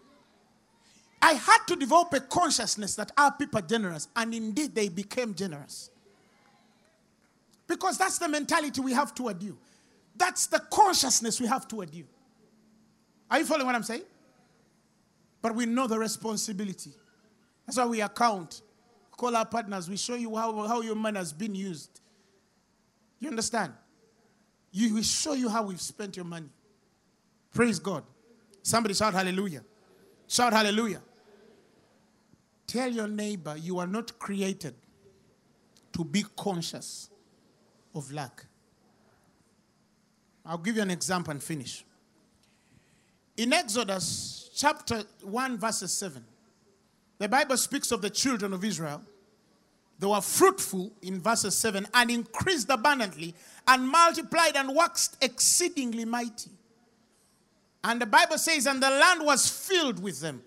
I had to develop a consciousness that our people are generous, and indeed they became generous. Because that's the mentality we have toward you. That's the consciousness we have toward you. Are you following what I'm saying? But we know the responsibility. That's why we account. Call our partners. We show you how, how your money has been used. You understand? You, we show you how we've spent your money. Praise God. Somebody shout hallelujah. Shout hallelujah. Tell your neighbor you are not created to be conscious of lack. I'll give you an example and finish. In Exodus chapter one, verse seven, the Bible speaks of the children of Israel. They were fruitful in verse seven and increased abundantly and multiplied and waxed exceedingly mighty. And the Bible says, and the land was filled with them.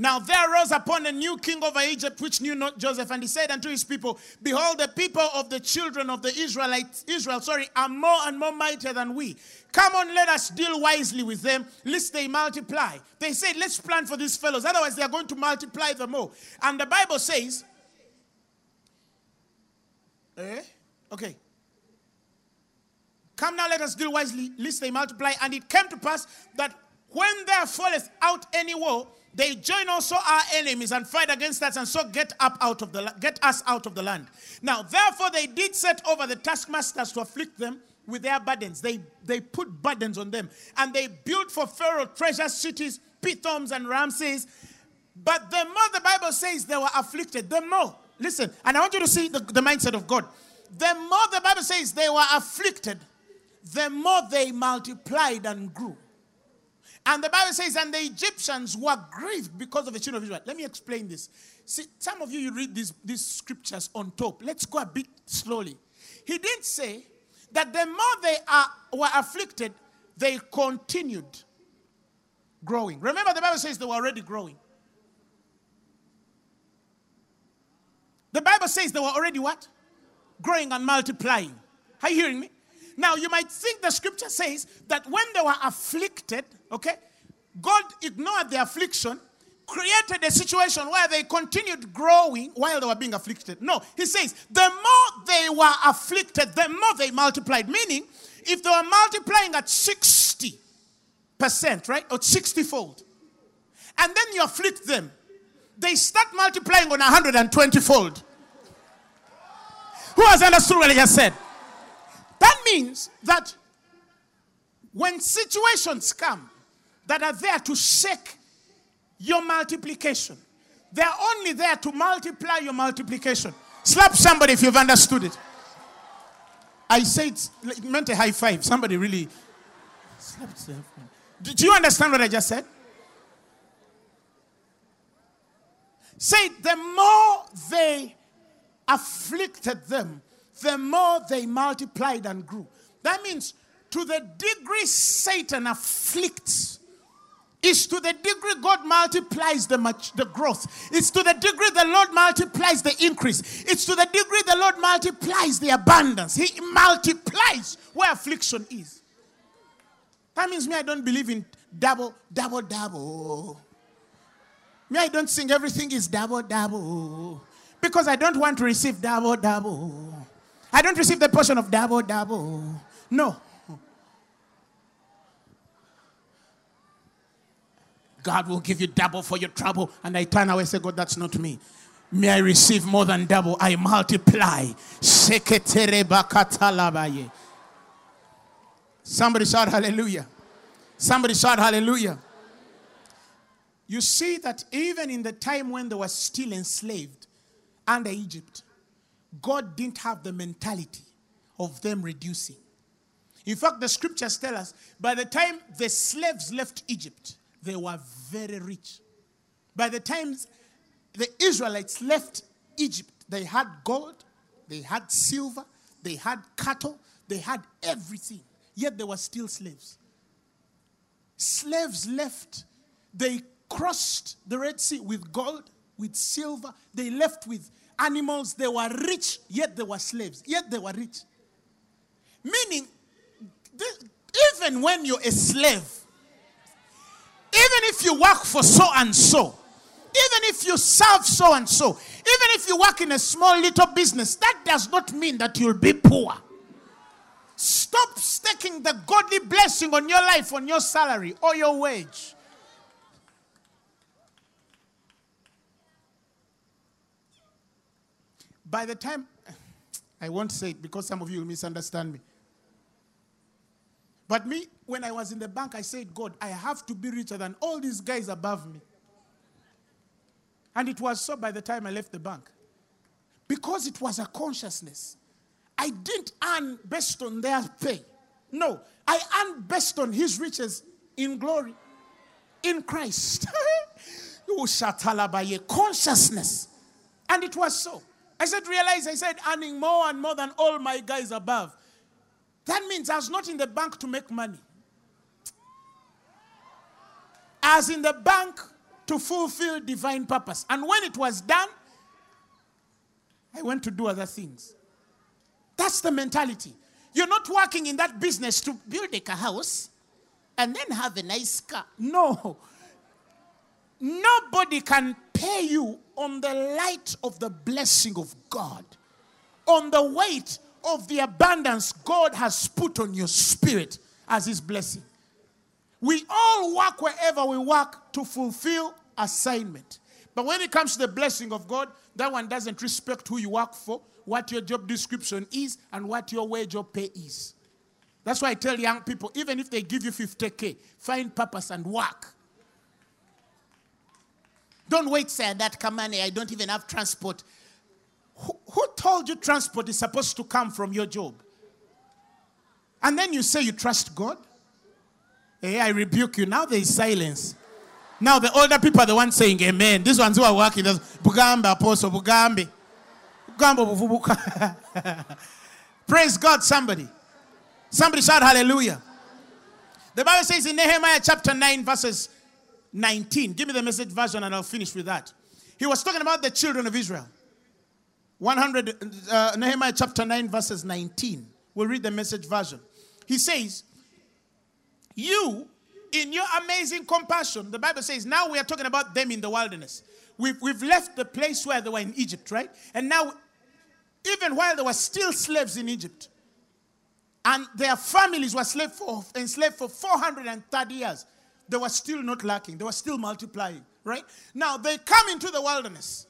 Now there rose upon a new king over Egypt, which knew not Joseph. And he said unto his people, Behold, the people of the children of the Israelites, Israel, sorry, are more and more mightier than we. Come on, let us deal wisely with them, lest they multiply. They said, let's plan for these fellows, otherwise they are going to multiply them more. And the Bible says, eh? Okay. Come now, let us deal wisely, lest they multiply. And it came to pass that when there falleth out any war, they join also our enemies and fight against us, and so get up out of the get us out of the land. Now, therefore, they did set over the taskmasters to afflict them with their burdens. They they put burdens on them, and they built for Pharaoh treasure cities, Pithoms and Ramses. But the more the Bible says they were afflicted, the more. Listen, and I want you to see the, the mindset of God. The more the Bible says they were afflicted, the more they multiplied and grew. And the Bible says, and the Egyptians were grieved because of the children of Israel. Let me explain this. See, some of you, you read these, these scriptures on top. Let's go a bit slowly. He didn't say that the more they are, were afflicted, they continued growing. Remember, the Bible says they were already growing. The Bible says they were already what? Growing and multiplying. Are you hearing me? Now, you might think the scripture says that when they were afflicted, okay, God ignored the affliction, created a situation where they continued growing while they were being afflicted. No, he says, the more they were afflicted, the more they multiplied. Meaning, if they were multiplying at sixty percent, right, or sixty-fold, and then you afflict them, they start multiplying on one hundred twenty-fold. Who has understood what I just said? That means that when situations come that are there to shake your multiplication, they are only there to multiply your multiplication. Slap somebody if you've understood it. I said, it meant a high five. Somebody really slapped them. Do you understand what I just said? Say, the more they afflicted them, the more they multiplied and grew. That means, to the degree Satan afflicts, is to the degree God multiplies the, much, the growth. It's to the degree the Lord multiplies the increase. It's to the degree the Lord multiplies the abundance. He multiplies where affliction is. That means me, I don't believe in double, double, double. Me, I don't think everything is double, double. Because I don't want to receive double, double. I don't receive the portion of double, double. No. God will give you double for your trouble. And I turn away and say, God, that's not me. May I receive more than double. I multiply. Somebody shout hallelujah. Somebody shout hallelujah. You see that even in the time when they were still enslaved under Egypt, God didn't have the mentality of them reducing. In fact, the scriptures tell us, by the time the slaves left Egypt, they were very rich. By the time the Israelites left Egypt, they had gold, they had silver, they had cattle, they had everything. Yet they were still slaves. Slaves left. They crossed the Red Sea with gold, with silver. They left with animals. They were rich, yet they were slaves. Yet they were rich. Meaning, this, even when you're a slave, even if you work for so and so, even if you serve so and so, even if you work in a small little business, that does not mean that you'll be poor. Stop staking the godly blessing on your life, on your salary or your wage. By the time, I won't say it because some of you will misunderstand me. But me, when I was in the bank, I said, God, I have to be richer than all these guys above me. And it was so by the time I left the bank. Because it was a consciousness. I didn't earn based on their pay. No, I earned based on his riches in glory, in Christ. Consciousness. And it was so. I said, realize, I said, earning more and more than all my guys above. That means I was not in the bank to make money. I was in the bank to fulfill divine purpose. And when it was done, I went to do other things. That's the mentality. You're not working in that business to build a house and then have a nice car. No. Nobody can pay you on the light of the blessing of God, on the weight of the abundance God has put on your spirit as his blessing. We all work wherever we work to fulfill assignment. But when it comes to the blessing of God, that one doesn't respect who you work for, what your job description is, and what your wage or pay is. That's why I tell young people, even if they give you fifty K, find purpose and work. Don't wait, say, that Kamani, I don't even have transport. Who, who told you transport is supposed to come from your job? And then you say you trust God? Hey, I rebuke you. Now there is silence. Now the older people are the ones saying amen. These ones who are working, Bugambe, Apostle, Bugambe. Praise God, somebody. Somebody shout hallelujah. The Bible says in Nehemiah chapter nine, verses nineteen. Give me the Message version and I'll finish with that. He was talking about the children of Israel. one hundred, uh, Nehemiah chapter nine, verses nineteen. We'll read the Message version. He says, you, in your amazing compassion, the Bible says, now we are talking about them in the wilderness. We've, we've left the place where they were in Egypt, right? And now, even while they were still slaves in Egypt, and their families were slave for, enslaved for four hundred thirty years, they were still not lacking. They were still multiplying, right? Now, they come into the wilderness.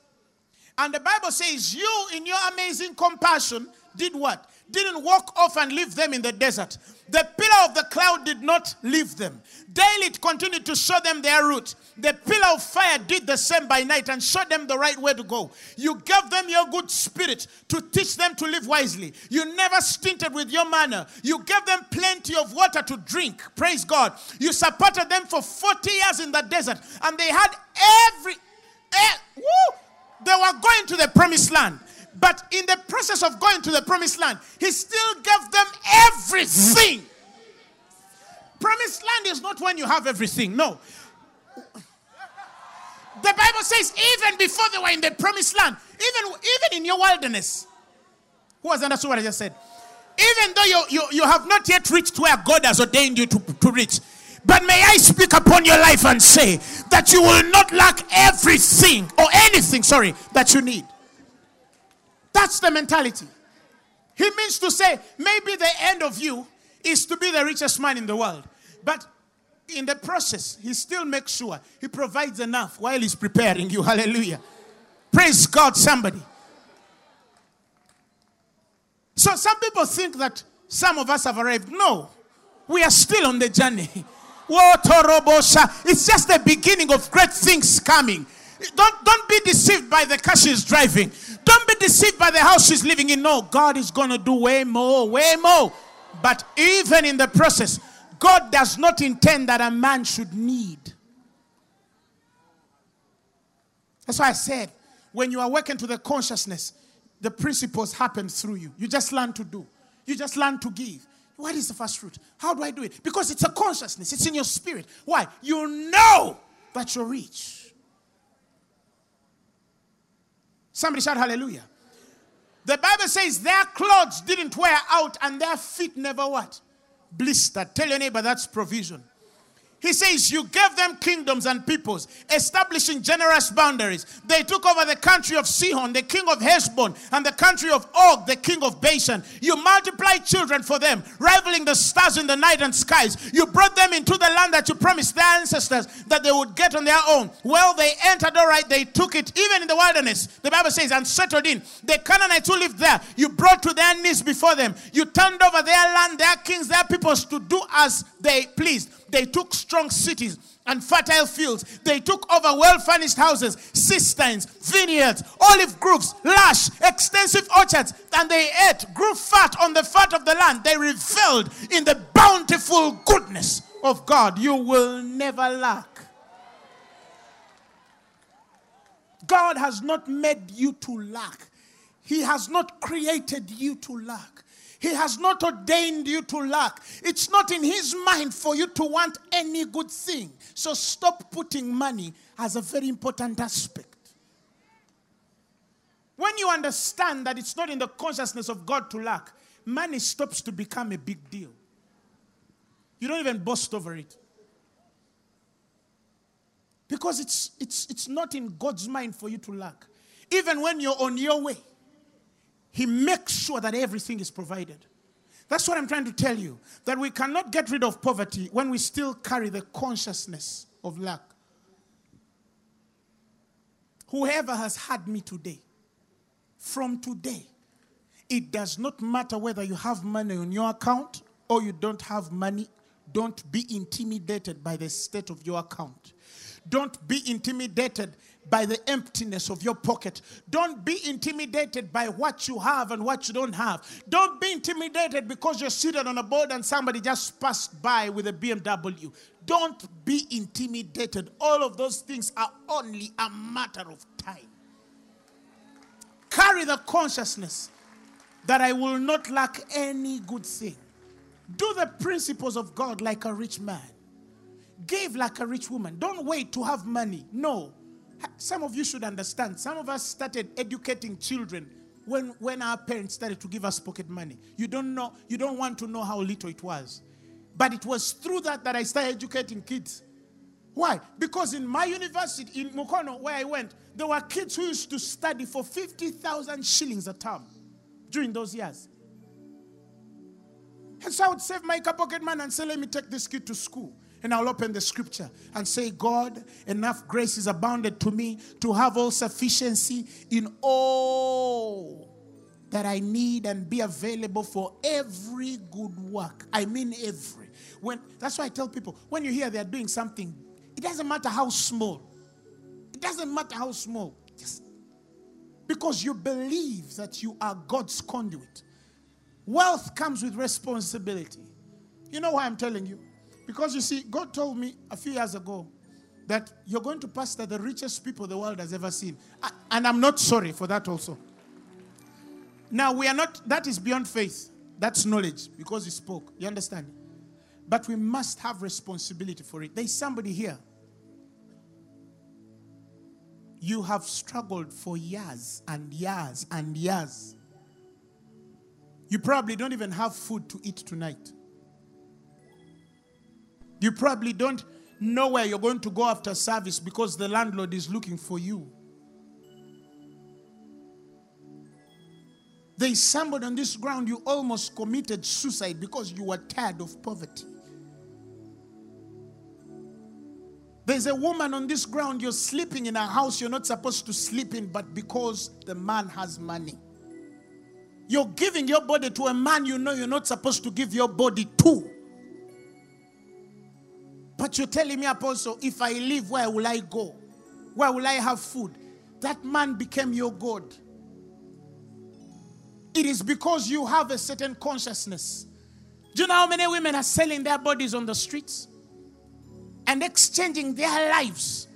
And the Bible says, you, in your amazing compassion, did what? Didn't walk off and leave them in the desert. The pillar of the cloud did not leave them. Daily it continued to show them their route. The pillar of fire did the same by night and showed them the right way to go. You gave them your good spirit to teach them to live wisely. You never stinted with your manna. You gave them plenty of water to drink. Praise God. You supported them for forty years in the desert. And they had every... every woo, they were going to the promised land. But in the process of going to the promised land, he still gave them everything. Promised land is not when you have everything. No. The Bible says even before they were in the promised land, even, even in your wilderness. Who has understood what I just said? Even though you, you, you have not yet reached where God has ordained you to, to reach. But may I speak upon your life and say that you will not lack everything or anything, sorry, that you need. That's the mentality. He means to say, maybe the end of you is to be the richest man in the world. But in the process, he still makes sure he provides enough while he's preparing you. Hallelujah. Praise God, somebody. So some people think that some of us have arrived. No, we are still on the journey. It's just the beginning of great things coming. Don't, don't be deceived by the car she's driving. Don't be deceived by the house she's living in. No, God is going to do way more, way more. But even in the process, God does not intend that a man should need. That's why I said, when you awaken to the consciousness, the principles happen through you. You just learn to do. You just learn to give. What is the first fruit? How do I do it? Because it's a consciousness. It's in your spirit. Why? You know that you're rich. Somebody shout hallelujah. The Bible says their clothes didn't wear out and their feet never what? Blistered. Tell your neighbor that's provision. He says you gave them kingdoms and peoples, establishing generous boundaries. They took over the country of Sihon, the king of Heshbon, and the country of Og, the king of Bashan. You multiplied children for them, rivaling the stars in the night and skies. You brought them into the land that you promised their ancestors that they would get on their own. Well, they entered all right. They took it even in the wilderness. The Bible says, and settled in. The Canaanites who lived there, you brought to their knees before them. You turned over their land, their kings, their peoples to do as they pleased. They took strong cities and fertile fields. They took over well-furnished houses, cisterns, vineyards, olive groves, lush, extensive orchards, and they ate, grew fat on the fat of the land. They revelled in the bountiful goodness of God. You will never lack. God has not made you to lack. He has not created you to lack. He has not ordained you to lack. It's not in his mind for you to want any good thing. So stop putting money as a very important aspect. When you understand that it's not in the consciousness of God to lack, money stops to become a big deal. You don't even boast over it. Because it's, it's, it's not in God's mind for you to lack. Even when you're on your way, he makes sure that everything is provided. That's what I'm trying to tell you. That we cannot get rid of poverty when we still carry the consciousness of lack. Whoever has had me today, from today, it does not matter whether you have money on your account or you don't have money. Don't be intimidated by the state of your account. Don't be intimidated by the emptiness of your pocket. Don't be intimidated by what you have and what you don't have. Don't be intimidated because you're seated on a board and somebody just passed by with a B M W. Don't be intimidated. All of those things are only a matter of time. Carry the consciousness that I will not lack any good thing. Do the principles of God like a rich man. Give like a rich woman. Don't wait to have money. No. Some of you should understand. Some of us started educating children when, when our parents started to give us pocket money. You don't know, you don't want to know how little it was. But it was through that that I started educating kids. Why? Because in my university, in Mukono, where I went, there were kids who used to study for fifty thousand shillings a term during those years. And so I would save my pocket money and say, let me take this kid to school. And I'll open the scripture and say, God, enough grace is abounded to me to have all sufficiency in all that I need and be available for every good work. I mean every. When, that's why I tell people, when you hear they're doing something, it doesn't matter how small. It doesn't matter how small. Just because you believe that you are God's conduit. Wealth comes with responsibility. You know why I'm telling you? Because you see, God told me a few years ago that you're going to pastor the richest people the world has ever seen. I, and I'm not sorry for that also. Now, we are not, that is beyond faith. That's knowledge because he spoke. You understand? But we must have responsibility for it. There's somebody here. You have struggled for years and years and years. You probably don't even have food to eat tonight. You probably don't know where you're going to go after service because the landlord is looking for you. There is somebody on this ground, you almost committed suicide because you were tired of poverty. There's a woman on this ground, you're sleeping in a house you're not supposed to sleep in, but because the man has money. You're giving your body to a man you know you're not supposed to give your body to. But you're telling me, Apostle, if I leave, where will I go? Where will I have food? That man became your God. It is because you have a certain consciousness. Do you know how many women are selling their bodies on the streets? And exchanging their lives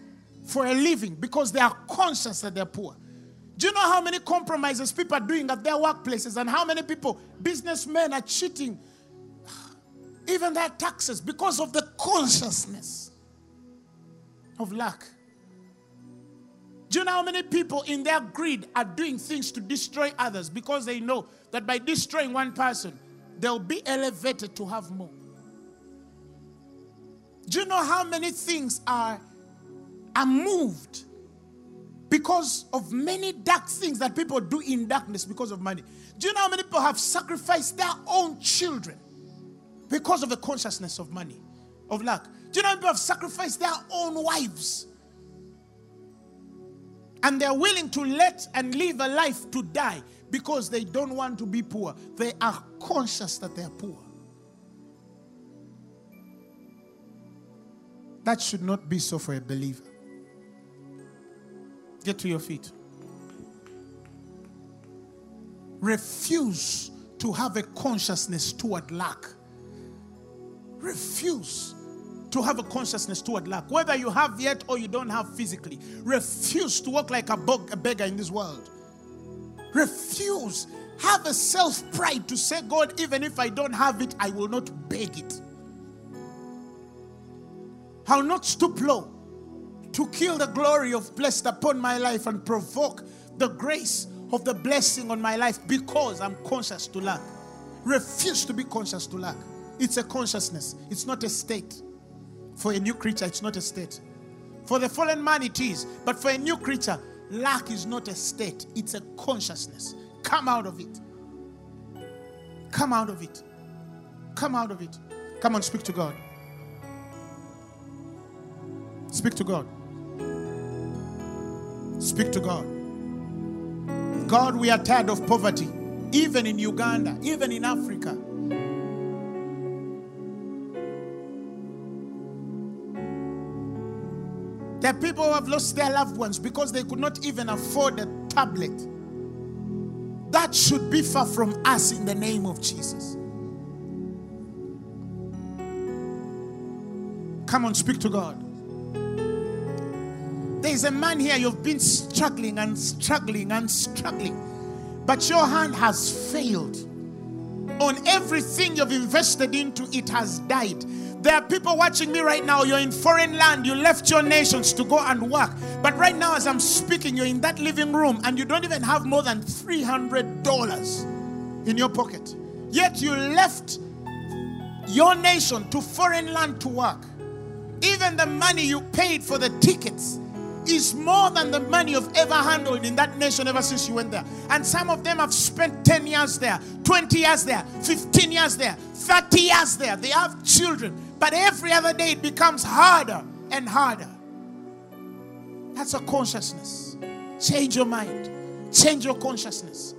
for a living because they are conscious that they're poor. Do you know how many compromises people are doing at their workplaces and how many people, businessmen, are cheating? Even their taxes, because of the consciousness of lack. Do you know how many people in their greed are doing things to destroy others because they know that by destroying one person, they'll be elevated to have more? Do you know how many things are, are moved because of many dark things that people do in darkness because of money? Do you know how many people have sacrificed their own children because of the consciousness of money, of lack? Do you know people have sacrificed their own wives? And they're willing to let and live a life to die because they don't want to be poor. They are conscious that they are poor. That should not be so for a believer. Get to your feet. Refuse to have a consciousness toward lack. Refuse to have a consciousness toward lack. Whether you have yet or you don't have physically. Refuse to walk like a, bog, a beggar in this world. Refuse. Have a self-pride to say, God, even if I don't have it, I will not beg it. How not to blow, to kill the glory of blessed upon my life and provoke the grace of the blessing on my life because I'm conscious to lack. Refuse to be conscious to lack. It's a consciousness. It's not a state. For a new creature, it's not a state. For the fallen man, it is. But for a new creature, lack is not a state. It's a consciousness. Come out of it. Come out of it. Come out of it. Come on, speak to God. Speak to God. Speak to God. God, we are tired of poverty. Even in Uganda, even in Africa. There are people who have lost their loved ones because they could not even afford a tablet. That should be far from us in the name of Jesus. Come on, speak to God. There is a man here, you've been struggling and struggling and struggling, but your hand has failed. On everything you've invested into, it has died. There are people watching me right now. You're in foreign land. You left your nations to go and work. But right now as I'm speaking, you're in that living room and you don't even have more than three hundred dollars in your pocket. Yet you left your nation to foreign land to work. Even the money you paid for the tickets is more than the money you've ever handled in that nation ever since you went there. And some of them have spent ten years there, twenty years there, fifteen years there, thirty years there. They have children. But every other day it becomes harder and harder. That's a consciousness. Change your mind. Change your consciousness.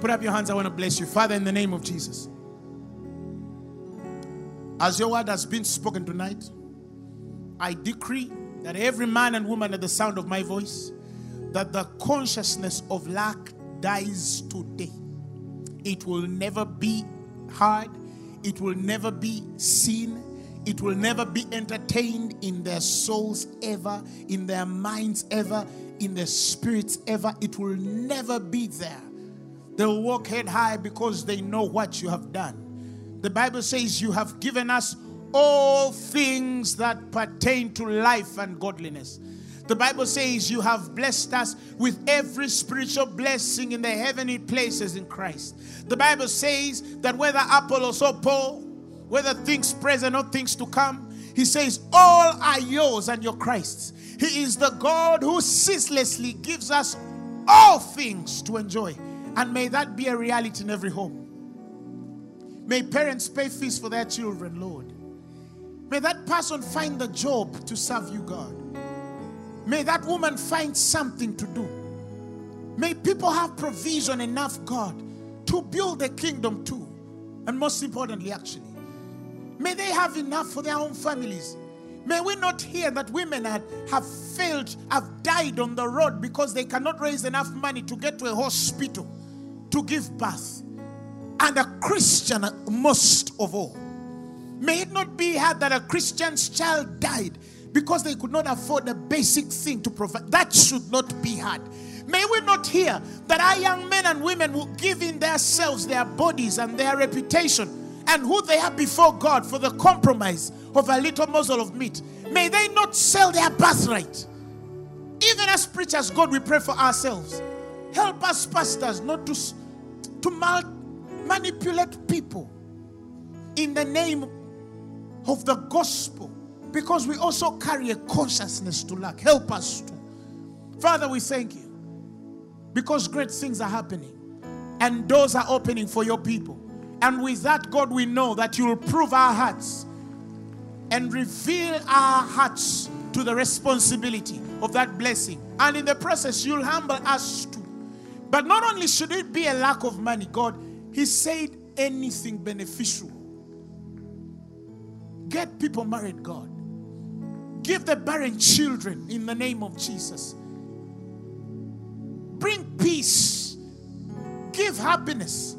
Put up your hands. I want to bless you. Father, in the name of Jesus. As your word has been spoken tonight, I decree that every man and woman at the sound of my voice, that the consciousness of lack dies today. It will never be hard. It will never be seen. It will never be entertained in their souls ever, in their minds ever, in their spirits ever. It will never be there. They'll walk head high because they know what you have done. The Bible says you have given us all things that pertain to life and godliness. The Bible says you have blessed us with every spiritual blessing in the heavenly places in Christ. The Bible says that whether Apollos or Paul, whether things present or things to come, he says all are yours and your Christ's. He is the God who ceaselessly gives us all things to enjoy. And may that be a reality in every home. May parents pay fees for their children, Lord. May that person find the job to serve you, God. May that woman find something to do. May people have provision enough, God, to build a kingdom too. And most importantly, actually, may they have enough for their own families. May we not hear that women had, have failed, have died on the road because they cannot raise enough money to get to a hospital to give birth. And a Christian most of all. May it not be heard that a Christian's child died because they could not afford a basic thing to provide. That should not be hard. May we not hear that our young men and women will give in themselves, their bodies and their reputation and who they are before God for the compromise of a little morsel of meat. May they not sell their birthright. Even as preachers, God, we pray for ourselves. Help us pastors not to, to mal- manipulate people in the name of the gospel. Because we also carry a consciousness to lack. Help us to. Father, we thank you. Because great things are happening. And doors are opening for your people. And with that, God, we know that you will prove our hearts. And reveal our hearts to the responsibility of that blessing. And in the process, you'll humble us too. But not only should it be a lack of money, God, he said anything beneficial. Get people married, God. Give the barren children in the name of Jesus. Bring peace. Give happiness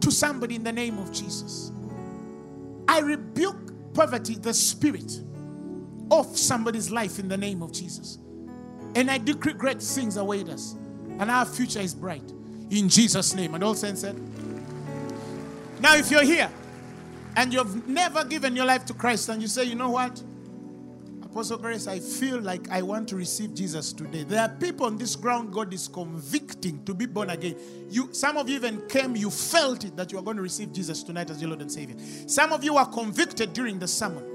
to somebody in the name of Jesus. I rebuke poverty, the spirit of somebody's life in the name of Jesus. And I decree great things await us. And our future is bright. In Jesus' name. And all saints said. Now if you're here and you've never given your life to Christ and you say, you know what? Apostle Grace, I feel like I want to receive Jesus today. There are people on this ground God is convicting to be born again. You, some of you even came, you felt it that you are going to receive Jesus tonight as your Lord and Savior. Some of you were convicted during the sermon.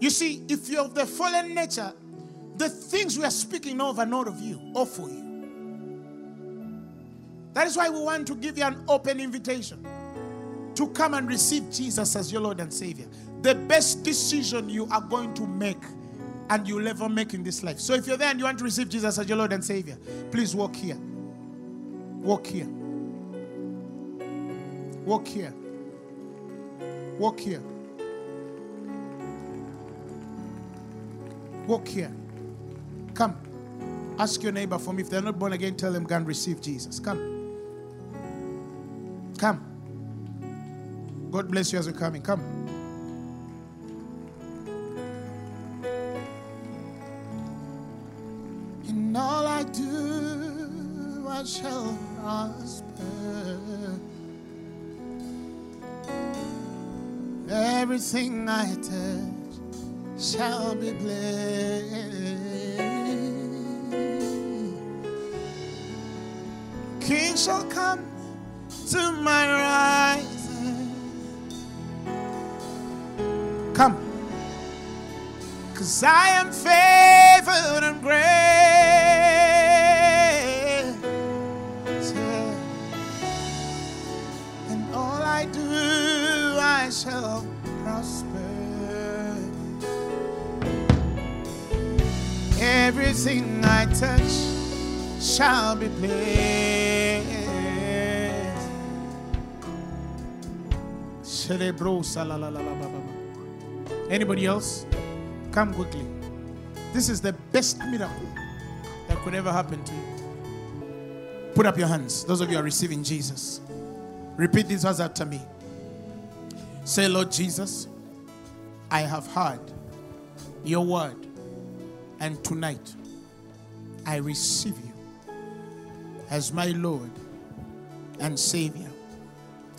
You see, if you're of the fallen nature, the things we are speaking of are not of you or for you. That is why we want to give you an open invitation to come and receive Jesus as your Lord and Savior. The best decision you are going to make and you'll ever make in this life. So if you're there and you want to receive Jesus as your Lord and Savior, please walk here. Walk here. Walk here. Walk here. Walk here. Come. Ask your neighbor for me. If they're not born again, tell them, go and receive Jesus. Come. Come. God bless you as you're coming. Come. In all I do, I shall prosper. Everything I touch shall be blessed. King shall come to my right. Come. Cause I am favored and great. Yeah. And all I do, I shall prosper. Everything I touch shall be blessed. Cerebro salalalababa. Anybody else? Come quickly. This is the best miracle that could ever happen to you. Put up your hands. Those of you who are receiving Jesus. Repeat these words after me. Say, Lord Jesus, I have heard your word, and tonight I receive you as my Lord and Savior.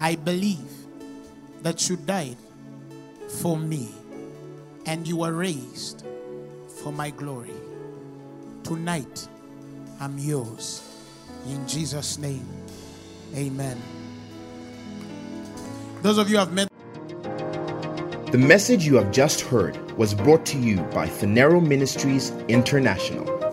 I believe that you died for me. And you were raised for my glory. Tonight, I'm yours. In Jesus' name, amen. Those of you who have met. The message you have just heard was brought to you by Fenero Ministries International.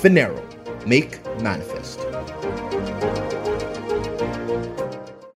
Fenero, make manifest.